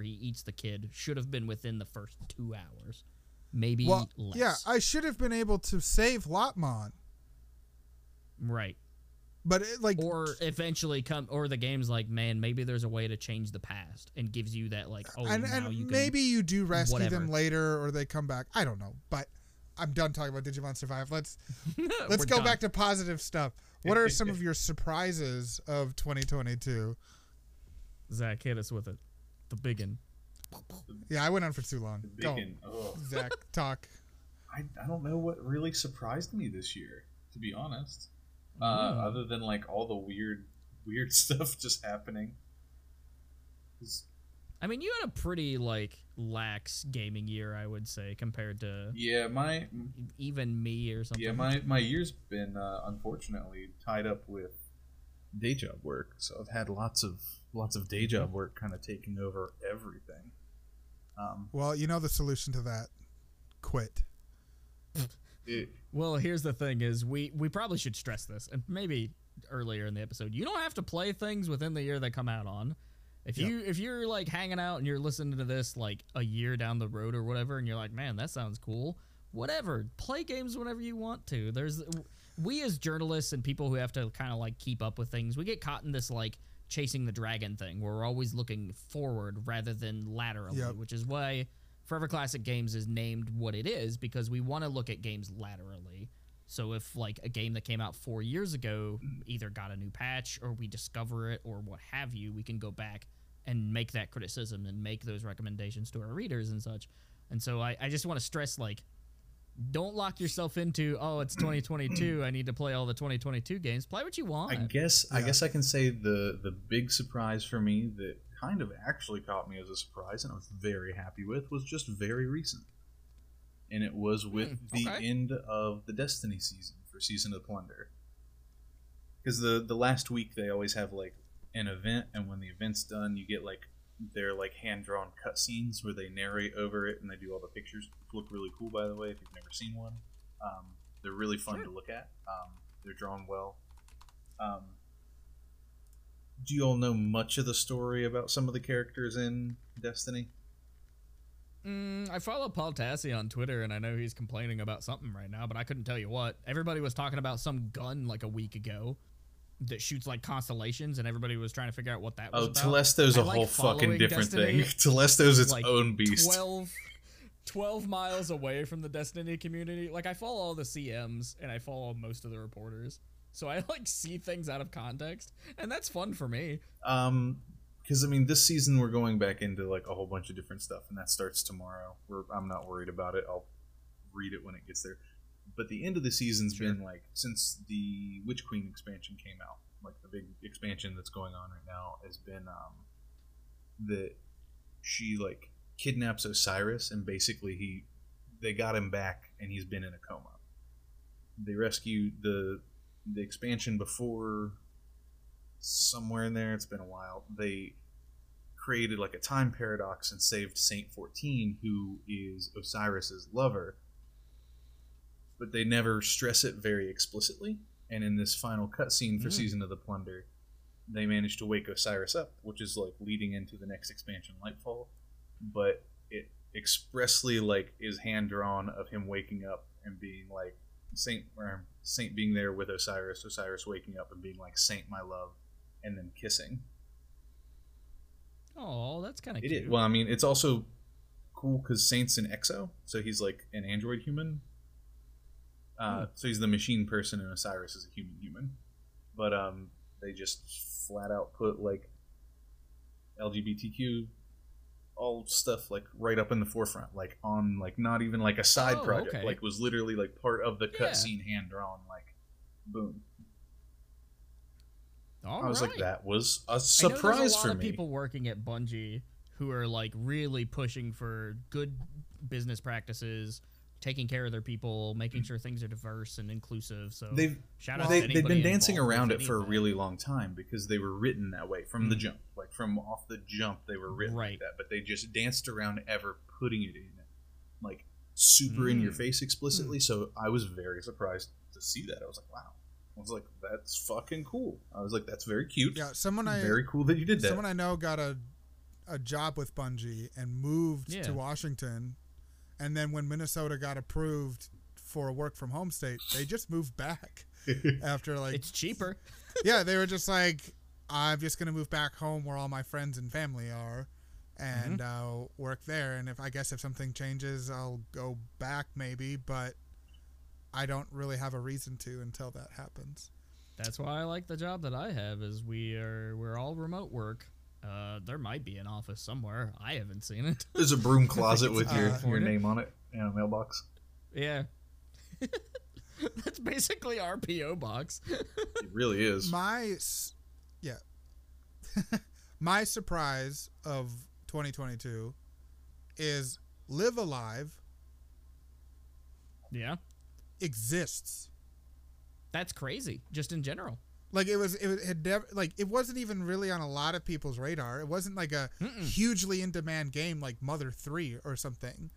he eats the kid should have been within the first 2 hours, maybe less. Yeah. I should have been able to save Lotmon. Right. But it, like, or eventually come, or the game's like, man, maybe there's a way to change the past, and gives you that like, oh, now you can, maybe you do rescue them later, or they come back. I don't know, but I'm done talking about Digimon Survive. Let's go back to positive stuff. What are some of your surprises of 2022? Zach, hit us with it, the biggin. Yeah, I went on for too long. The biggin. Oh. Zach, talk. I don't know what really surprised me this year, to be honest. Other than like all the weird stuff just happening. I mean, you had a pretty like lax gaming year, I would say, compared to even me or something. Yeah, my year's been unfortunately tied up with day job work, so I've had lots of day job work kind of taking over everything. Well, you know the solution to that: quit. Well, here's the thing is we probably should stress this, and maybe earlier in the episode, you don't have to play things within the year they come out on. If you're like hanging out and you're listening to this like a year down the road or whatever, and you're like, man, that sounds cool. Whatever, play games whenever you want to. We as journalists and people who have to kind of like keep up with things, we get caught in this like chasing the dragon thing where we're always looking forward rather than laterally, which is why Forever Classic Games is named what it is, because we want to look at games laterally. So if like a game that came out 4 years ago either got a new patch or we discover it or what have you, we can go back and make that criticism and make those recommendations to our readers and such. And so I just want to stress, like, don't lock yourself into, oh, it's 2022, I need to play all the 2022 games. Play what you want. I guess I can say the big surprise for me that kind of actually caught me as a surprise and I was very happy with was just very recent. And it was with the end of the Destiny season for Season of Plunder. Because the last week they always have like an event, and when the event's done you get like their like hand-drawn cutscenes where they narrate over it and they do all the pictures, which look really cool, by the way, if you've never seen one. They're really fun to look at. They're drawn well. Do you all know much of the story about some of the characters in Destiny? I follow Paul Tassi on Twitter, and I know he's complaining about something right now, but I couldn't tell you what. Everybody was talking about some gun like a week ago that shoots like constellations, and everybody was trying to figure out what that was about. Telesto's a whole fucking different thing. Telesto's its own beast. 12 miles away from the Destiny community. Like, I follow all the CMs, and I follow most of the reporters. So I, like, see things out of context, and that's fun for me. Because, I mean, this season we're going back into, like, a whole bunch of different stuff, and that starts tomorrow. I'm not worried about it. I'll read it when it gets there. But the end of the season's been, like, since the Witch Queen expansion came out, like, the big expansion that's going on right now has been that she, like, kidnaps Osiris, and basically they got him back, and he's been in a coma. They rescued the expansion before, somewhere in there, it's been a while, they created, like, a time paradox and saved Saint 14, who is Osiris's lover, but they never stress it very explicitly. And in this final cutscene for Season of the Plunder, they managed to wake Osiris up, which is like leading into the next expansion, Lightfall. But it expressly like is hand drawn of him waking up and being like Saint being there with Osiris, Osiris waking up and being like, Saint, my love, and then kissing. Oh, that's kind of cute. Well, I mean, it's also cool because Saint's an exo, so he's like an android human. So he's the machine person and Osiris is a human. But they just flat out put like LGBTQ all stuff like right up in the forefront, like on like not even like a side project, like was literally like part of the cutscene hand drawn, like boom. I was like, that was a surprise for me. I know there's a lot of people working at Bungie who are like really pushing for good business practices, taking care of their people, making sure things are diverse and inclusive. So they've been dancing around it for a really long time because they were written that way from the jump. Like from off the jump, they were written like that, but they just danced around ever putting it in, like super in your face explicitly. So I was very surprised to see that. I was like, wow. I was like, that's fucking cool. I was like, that's very cute. Yeah, very cool that you did that. Someone I know got a job with Bungie and moved to Washington. And then when Minnesota got approved for a work from home state, they just moved back after like it's cheaper. Yeah, they were just like, I'm just going to move back home where all my friends and family are and work there. And if something changes, I'll go back maybe, but I don't really have a reason to until that happens. That's why I like the job that I have is we're all remote work. There might be an office somewhere. I haven't seen it. There's a broom closet with your name on it and a mailbox. Yeah. That's basically our P.O. box. It really is. My surprise of 2022 is Live Alive. Yeah. Exists. That's crazy, just in general. Like it wasn't even really on a lot of people's radar. It wasn't like a hugely in demand game like Mother 3 or something,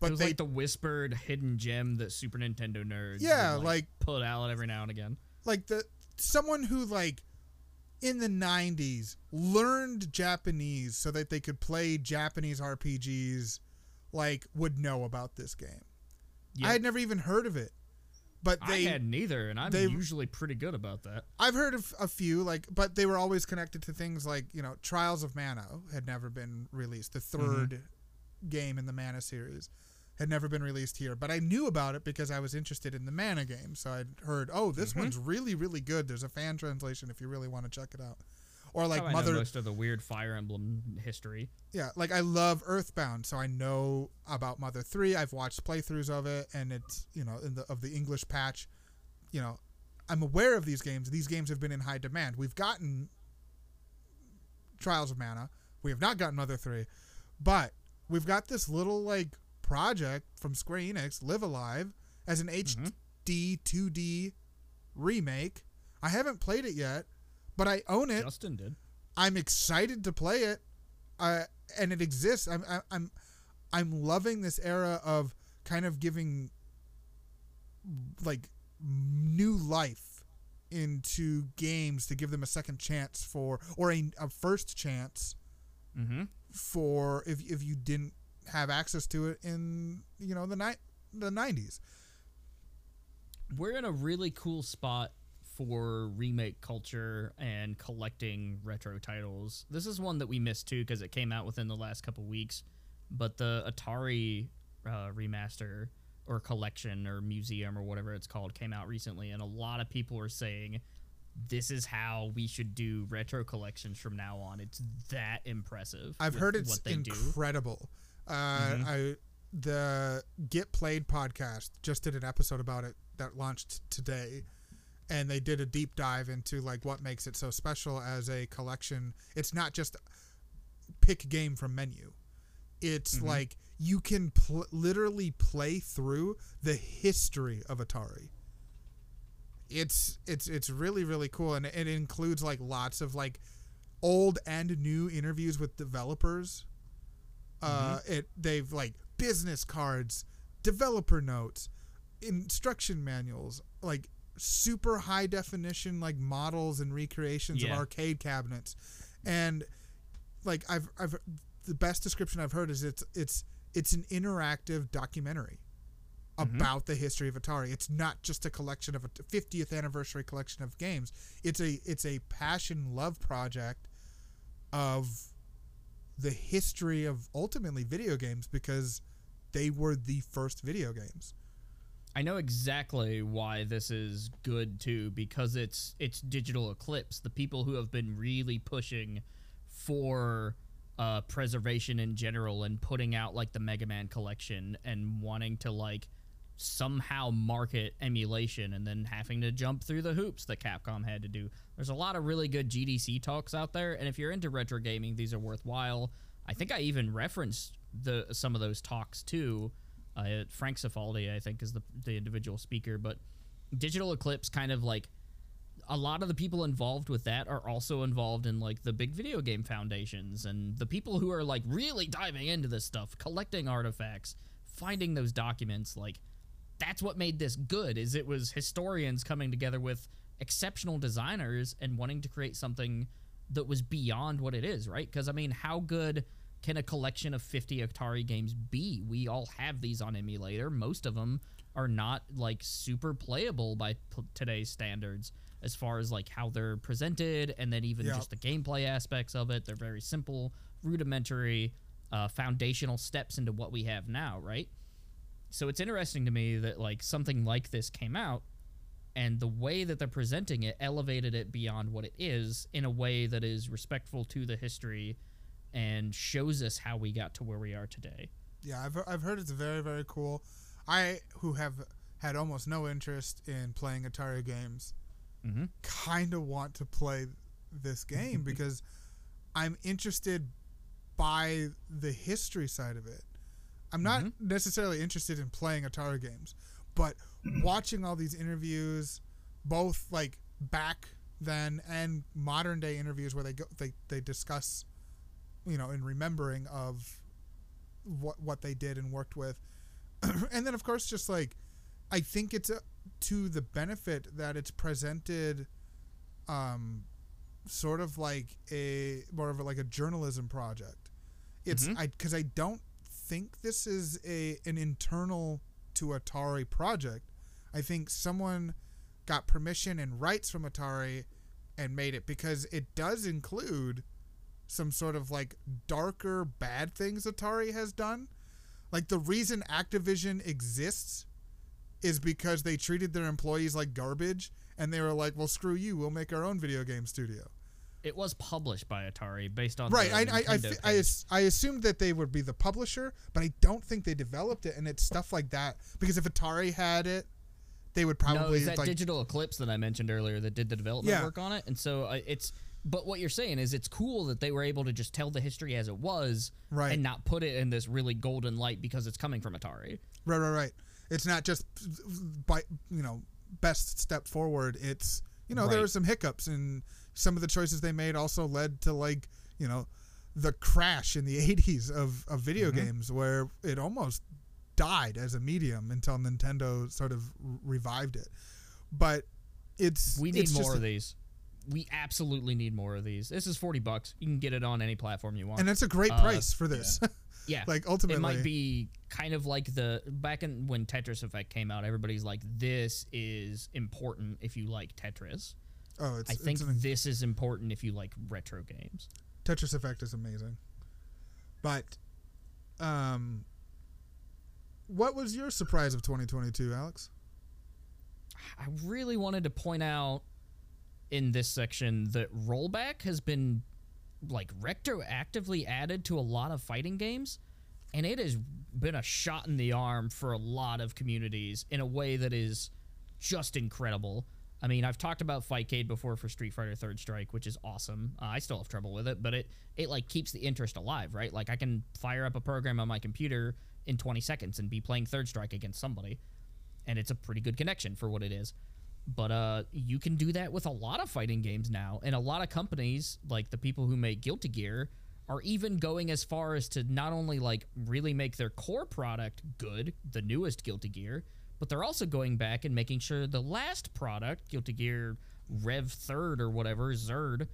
But it was like the whispered hidden gem that Super Nintendo nerds would, like put out every now and again. Like the someone who like in the 90s learned Japanese so that they could play Japanese RPGs like would know about this game. Yep. I had never even heard of it. But I had neither, and I'm usually pretty good about that. I've heard of a few, like, but they were always connected to things like, you know, Trials of Mana had never been released. The third game in the Mana series had never been released here. But I knew about it because I was interested in the Mana game. So I'd heard, oh, this one's really, really good. There's a fan translation if you really want to check it out. Or like I know most of the weird Fire Emblem history. Yeah, like I love Earthbound, so I know about Mother 3. I've watched playthroughs of it, and it's, you know, in the of the English patch, you know, I'm aware of these games. These games have been in high demand. We've gotten Trials of Mana. We have not gotten Mother 3, but we've got this little like project from Square Enix, Live Alive, as an HD 2D remake. I haven't played it yet. But I own it. Justin did. I'm excited to play it, and it exists. I'm loving this era of kind of giving like new life into games to give them a second chance for, or a first chance for if you didn't have access to it in, you know, the 90s. We're in a really cool spot for remake culture and collecting retro titles. This is one that we missed too because it came out within the last couple weeks, but the Atari remaster or collection or museum or whatever it's called came out recently, and a lot of people are saying this is how we should do retro collections from now on. It's that impressive. I've heard it's incredible. The Get Played podcast just did an episode about it that launched today. And they did a deep dive into like what makes it so special as a collection. It's not just pick game from menu. It's like you can literally play through the history of Atari. It's really, really cool, and it includes like lots of like old and new interviews with developers. They've like business cards, developer notes, instruction manuals, like super high definition like models and recreations of arcade cabinets, and like I've the best description I've heard is it's an interactive documentary about the history of Atari. It's not just a collection of a 50th anniversary collection of games. It's a passion love project of the history of ultimately video games because they were the first video games. I know exactly why this is good too, because it's Digital Eclipse, the people who have been really pushing for preservation in general and putting out like the Mega Man collection and wanting to like somehow market emulation and then having to jump through the hoops that Capcom had to do. There's a lot of really good GDC talks out there, and if you're into retro gaming, these are worthwhile. I think I even referenced some of those talks too. Frank Cifaldi, I think, is the individual speaker, but Digital Eclipse kind of like a lot of the people involved with that are also involved in like the big video game foundations and the people who are like really diving into this stuff, collecting artifacts, finding those documents. Like that's what made this good, is it was historians coming together with exceptional designers and wanting to create something that was beyond what it is, right? Because I mean, how good can a collection of 50 Atari games be? We all have these on emulator. Most of them are not like super playable by today's standards as far as like how they're presented, and then even just the gameplay aspects of it. They're very simple, rudimentary, foundational steps into what we have now, right? So it's interesting to me that like something like this came out, and the way that they're presenting it elevated it beyond what it is in a way that is respectful to the history and shows us how we got to where we are today. Yeah, I've heard it's very, very cool. I, who have had almost no interest in playing Atari games, kind of want to play this game because I'm interested by the history side of it. I'm not necessarily interested in playing Atari games, but watching all these interviews, both like back then and modern day interviews where they discuss, you know, in remembering of what they did and worked with, And then, of course, just like, I think it's to the benefit that it's presented sort of like a more of a, like a journalism project. It's because I don't think this is an internal to Atari project. I think someone got permission and rights from Atari and made it, because it does include some sort of like darker bad things Atari has done. Like, the reason Activision exists is because they treated their employees like garbage, and they were like, well, screw you, we'll make our own video game studio. It was published by Atari based on... Right, I assumed that they would be the publisher, but I don't think they developed it, and it's stuff like that. Because if Atari had it, they would probably... No, it's that like, Digital Eclipse that I mentioned earlier that did the development work on it, and so it's... But what you're saying is it's cool that they were able to just tell the history as it was and not put it in this really golden light because it's coming from Atari. Right. It's not just by, you know, best step forward. It's, you know, there were some hiccups, and some of the choices they made also led to, like, you know, the crash in the 80s of video games, where it almost died as a medium until Nintendo sort of revived it. But it's... We need more of these. We absolutely need more of these. This is $40. You can get it on any platform you want. And that's a great price for this. Yeah. Like, ultimately. It might be kind of like the... Back in when Tetris Effect came out, everybody's like, this is important if you like Tetris. Oh, it's... I think this is important if you like retro games. Tetris Effect is amazing. But, what was your surprise of 2022, Alex? I really wanted to point out in this section that rollback has been like retroactively added to a lot of fighting games, and it has been a shot in the arm for a lot of communities in a way that is just incredible. I mean, I've talked about Fightcade before for Street Fighter Third Strike, which is awesome. I still have trouble with it, but it like keeps the interest alive, right? Like, I can fire up a program on my computer in 20 seconds and be playing Third Strike against somebody, and it's a pretty good connection for what it is. But you can do that with a lot of fighting games now, and a lot of companies, like the people who make Guilty Gear, are even going as far as to not only like really make their core product good, the newest Guilty Gear, but they're also going back and making sure the last product, Guilty Gear Rev 3rd or whatever, Zerd,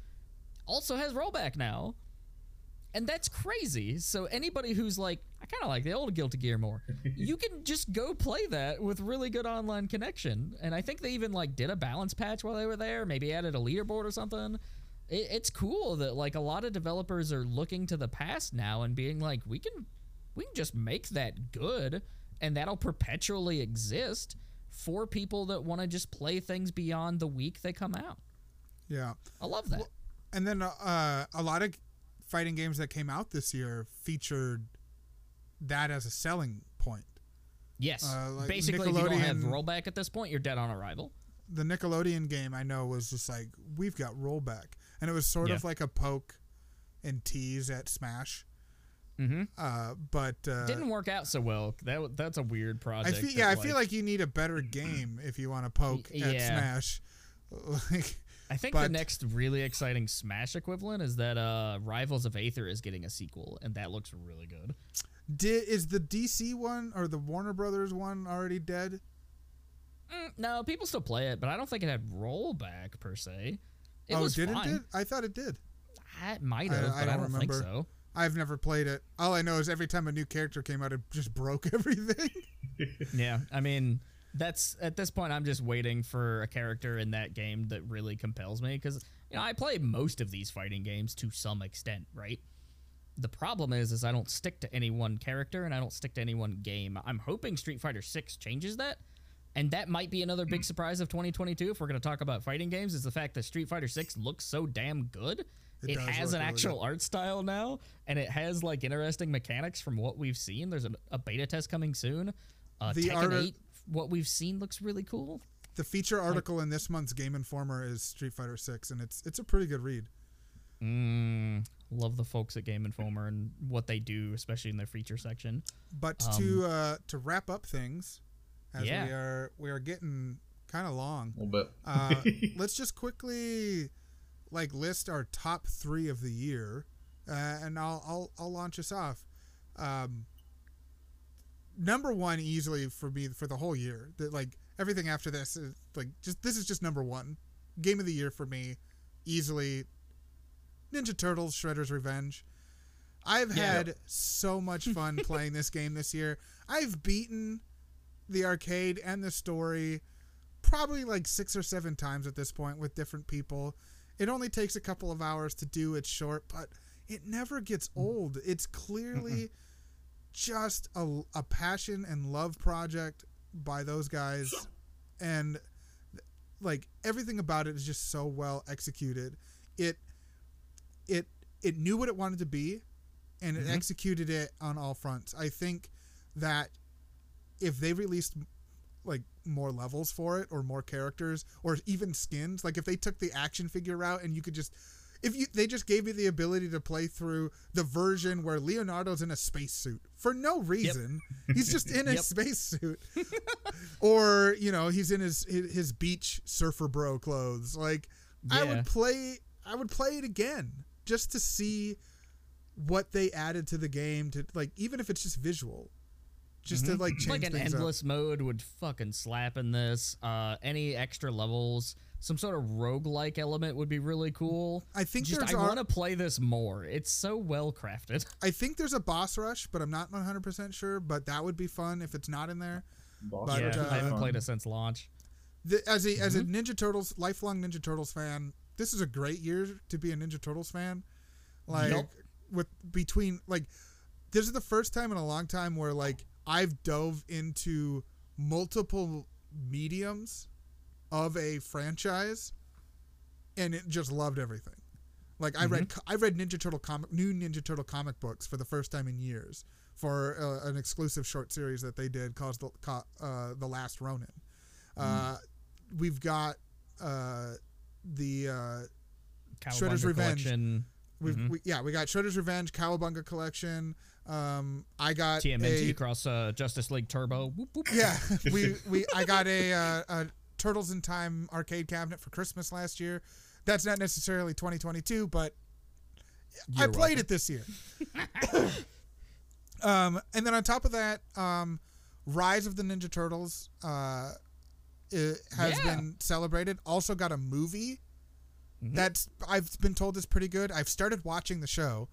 also has rollback now. And that's crazy. So anybody who's like, I kind of like the old Guilty Gear more, you can just go play that with really good online connection. And I think they even like did a balance patch while they were there, maybe added a leaderboard or something. It's cool that like a lot of developers are looking to the past now and being like, we can just make that good, and that'll perpetually exist for people that want to just play things beyond the week they come out. Yeah. I love that. Well, and then a lot of fighting games that came out this year featured that as a selling point. Yes. Like, basically, if you don't have rollback at this point, you're dead on arrival. The Nickelodeon game, I know, was just like, we've got rollback. And it was sort of like a poke and tease at Smash. But didn't work out so well. That's a weird project. I feel like you need a better game if you want to poke at Smash. Like... I think the next really exciting Smash equivalent is that Rivals of Aether is getting a sequel, and that looks really good. Is the DC one or the Warner Brothers one already dead? No, people still play it, but I don't think it had rollback per se. It was fun. Did it? I thought it did. It might have, but I don't remember. Think so. I've never played it. All I know is every time a new character came out, it just broke everything. Yeah, I mean... That's at this point, I'm just waiting for a character in that game that really compels me, because, you know, I play most of these fighting games to some extent, right? The problem is I don't stick to any one character and I don't stick to any one game. I'm hoping Street Fighter 6 changes that, and that might be another big surprise of 2022 if we're going to talk about fighting games, is the fact that Street Fighter 6 looks so damn good. It has an actual art style now, and it has like interesting mechanics from what we've seen. There's a beta test coming soon. Tekken 8. What we've seen looks really cool. The feature article in this month's Game Informer is Street Fighter 6, and it's a pretty good read. Love the folks at Game Informer and what they do, especially in their feature section. But to wrap up things, as we are getting kind of long. A little bit. Let's just quickly like list our top 3 of the year, and I'll launch us off. number one easily for me for the whole year. That, like, everything after this is like just, this is just number one game of the year for me, easily. Ninja Turtles: Shredder's Revenge. I've had so much fun playing this game this year. I've beaten the arcade and the story probably like 6 or 7 times at this point with different people. It only takes a couple of hours to do. It's short, but it never gets old. It's clearly just a passion and love project by those guys. And like everything about it is just so well executed. It knew what it wanted to be, and it executed it on all fronts. I think that if they released like more levels for it, or more characters, or even skins, like if they took the action figure route and you could just, they just gave me the ability to play through the version where Leonardo's in a spacesuit for no reason. He's just in a spacesuit, or, you know, he's in his beach surfer bro clothes. Like I would play it again just to see what they added to the game, to like, even if it's just visual, just to like change like an endless up. Mode would fucking slap in this. Any extra levels, some sort of roguelike element would be really cool. I think I want to play this more. It's so well crafted. I think there's a boss rush, but I'm not 100% sure, but that would be fun if it's not in there. I haven't played it since launch. As a Ninja Turtles, lifelong Ninja Turtles fan, this is a great year to be a Ninja Turtles fan. Like this is the first time in a long time where like I've dove into multiple mediums of a franchise and it just loved everything. Like I read new Ninja Turtle comic books for the first time in years for an exclusive short series that they did called The Last Ronin. We've got the Shredder's Revenge. We got Shredder's Revenge, Cowabunga Collection. I got TMNT across Justice League Turbo. I got a Turtles in Time arcade cabinet for Christmas last year. That's not necessarily 2022, but I played it this year. And then on top of that, Rise of the Ninja Turtles has been celebrated. Also got a movie. I've been told is pretty good. I've started watching the show,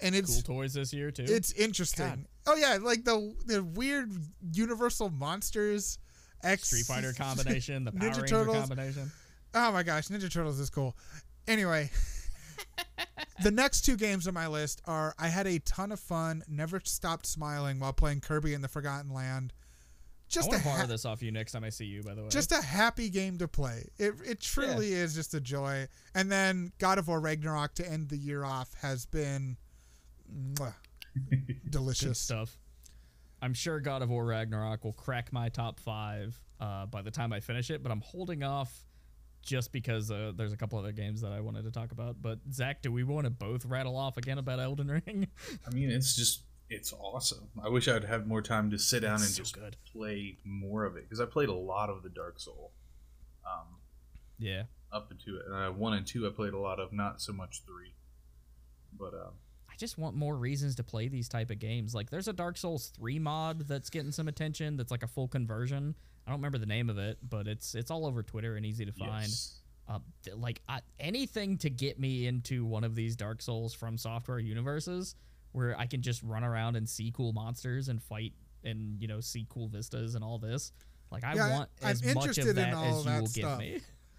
and it's cool toys this year too. It's interesting. God. Oh yeah, like the weird Universal Monsters X Street Fighter combination, the Power Ninja Ranger Turtles combination. Oh my gosh, Ninja Turtles is cool. Anyway, the next 2 games on my list are I had a ton of fun, never stopped smiling while playing Kirby and the Forgotten Land. Just I want to borrow this off you next time I see you, by the way. Just a happy game to play. It truly is just a joy. And then God of War Ragnarok to end the year off has been delicious. Good stuff. I'm sure God of War Ragnarok will crack my top 5 by the time I finish it, but I'm holding off just because there's a couple other games that I wanted to talk about. But Zach, do we want to both rattle off again about Elden Ring? I mean, it's just... it's awesome. I wish I would have more time to sit down and just play more of it, because I played a lot of the Dark Soul. Up into it. And 1 and 2 I played a lot of, not so much 3. But I just want more reasons to play these type of games. Like there's a Dark Souls 3 mod that's getting some attention that's like a full conversion. I don't remember the name of it, but it's all over Twitter and easy to find. Yes. Anything to get me into one of these Dark Souls from software universes, where I can just run around and see cool monsters and fight and, you know, see cool vistas and all this. Like, I'm interested in all of that stuff.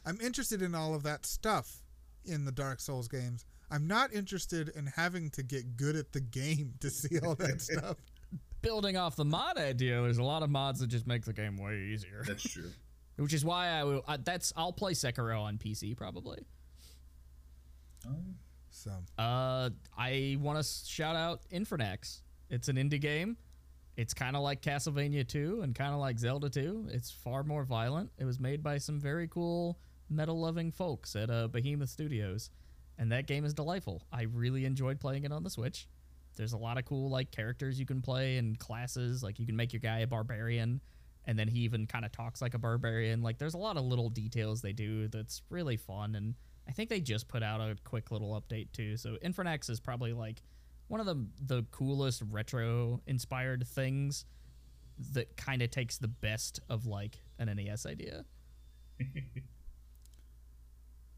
I'm interested in all of that stuff in the Dark Souls games. I'm not interested in having to get good at the game to see all that stuff. Building off the mod idea, there's a lot of mods that just make the game way easier. That's true. Which is why I'll play Sekiro on PC, probably. So I want to shout out Infernax. It's an indie game. It's kind of like Castlevania 2 and kind of like Zelda 2. It's far more violent. It was made by some very cool metal-loving folks at Behemoth Studios, and that game is delightful. I really enjoyed playing it on the Switch. There's a lot of cool like characters you can play and classes. Like you can make your guy a barbarian, and then he even kind of talks like a barbarian. Like there's a lot of little details they do that's really fun, and I think they just put out a quick little update too. So Infernax is probably like one of the coolest retro inspired things that kind of takes the best of like an NES idea.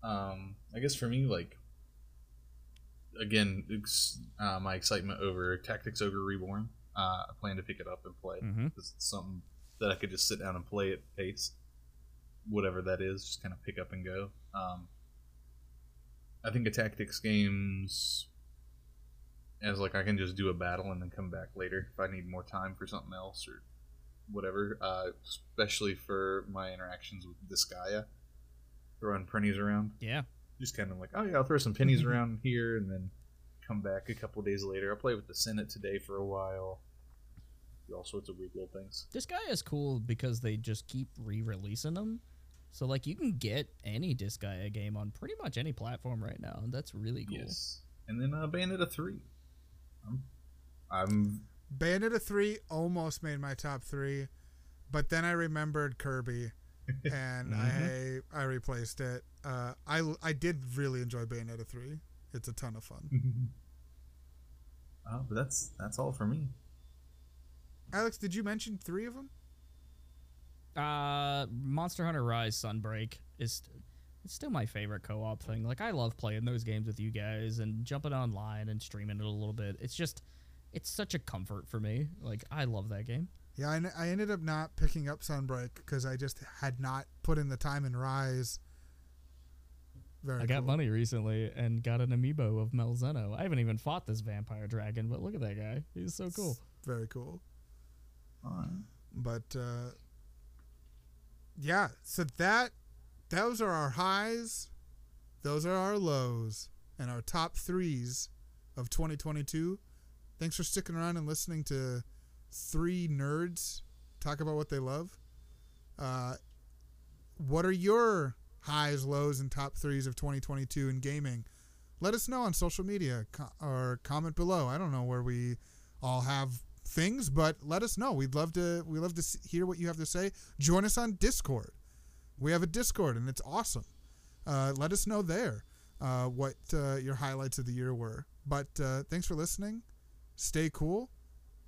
I guess for me, like, again, my excitement over Tactics Ogre Reborn. I plan to pick it up and play. Mm-hmm. It's something that I could just sit down and play at pace, whatever that is, just kind of pick up and go. I think a tactics games as like I can just do a battle and then come back later if I need more time for something else or whatever. Especially for my interactions with this Gaia, throwing pennies around. Yeah, just kind of like, oh yeah, I'll throw some pennies around here and then come back a couple days later. I played with the Senate today for a while. Do all sorts of weird little things. This guy is cool because they just keep re-releasing them. So, like, you can get any Disgaea game on pretty much any platform right now, and that's really cool. Yes. And then Bayonetta 3. Bayonetta 3 almost made my top 3, but then I remembered Kirby, and I replaced it. I did really enjoy Bayonetta 3. It's a ton of fun. But that's all for me. Alex, did you mention 3 of them? Monster Hunter Rise Sunbreak is it's still my favorite co-op thing. Like, I love playing those games with you guys and jumping online and streaming it a little bit. It's just, it's such a comfort for me. Like, I love that game. Yeah, I ended up not picking up Sunbreak because I just had not put in the time in Rise. Very I got cool. money recently and got an amiibo of Melzeno. I haven't even fought this vampire dragon, but look at that guy. He's so cool. It's very cool. But yeah, so those are our highs, those are our lows, and our top 3s of 2022. Thanks for sticking around and listening to 3 nerds talk about what they love. What are your highs, lows, and top 3s of 2022 in gaming? Let us know on social media or comment below. I don't know where we all have things, but let us know. We'd love to hear what you have to say. Join us on Discord. We have a Discord and it's awesome. Let us know there what your highlights of the year were. But thanks for listening. Stay cool.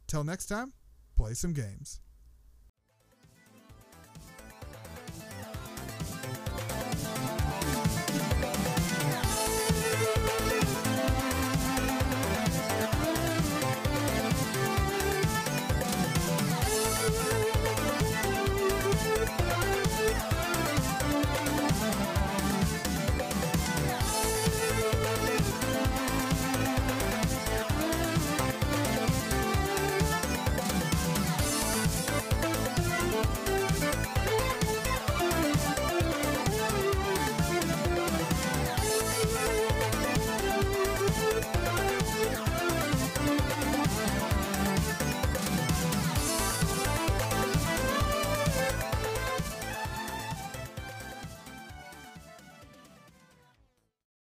Till next time, play some games.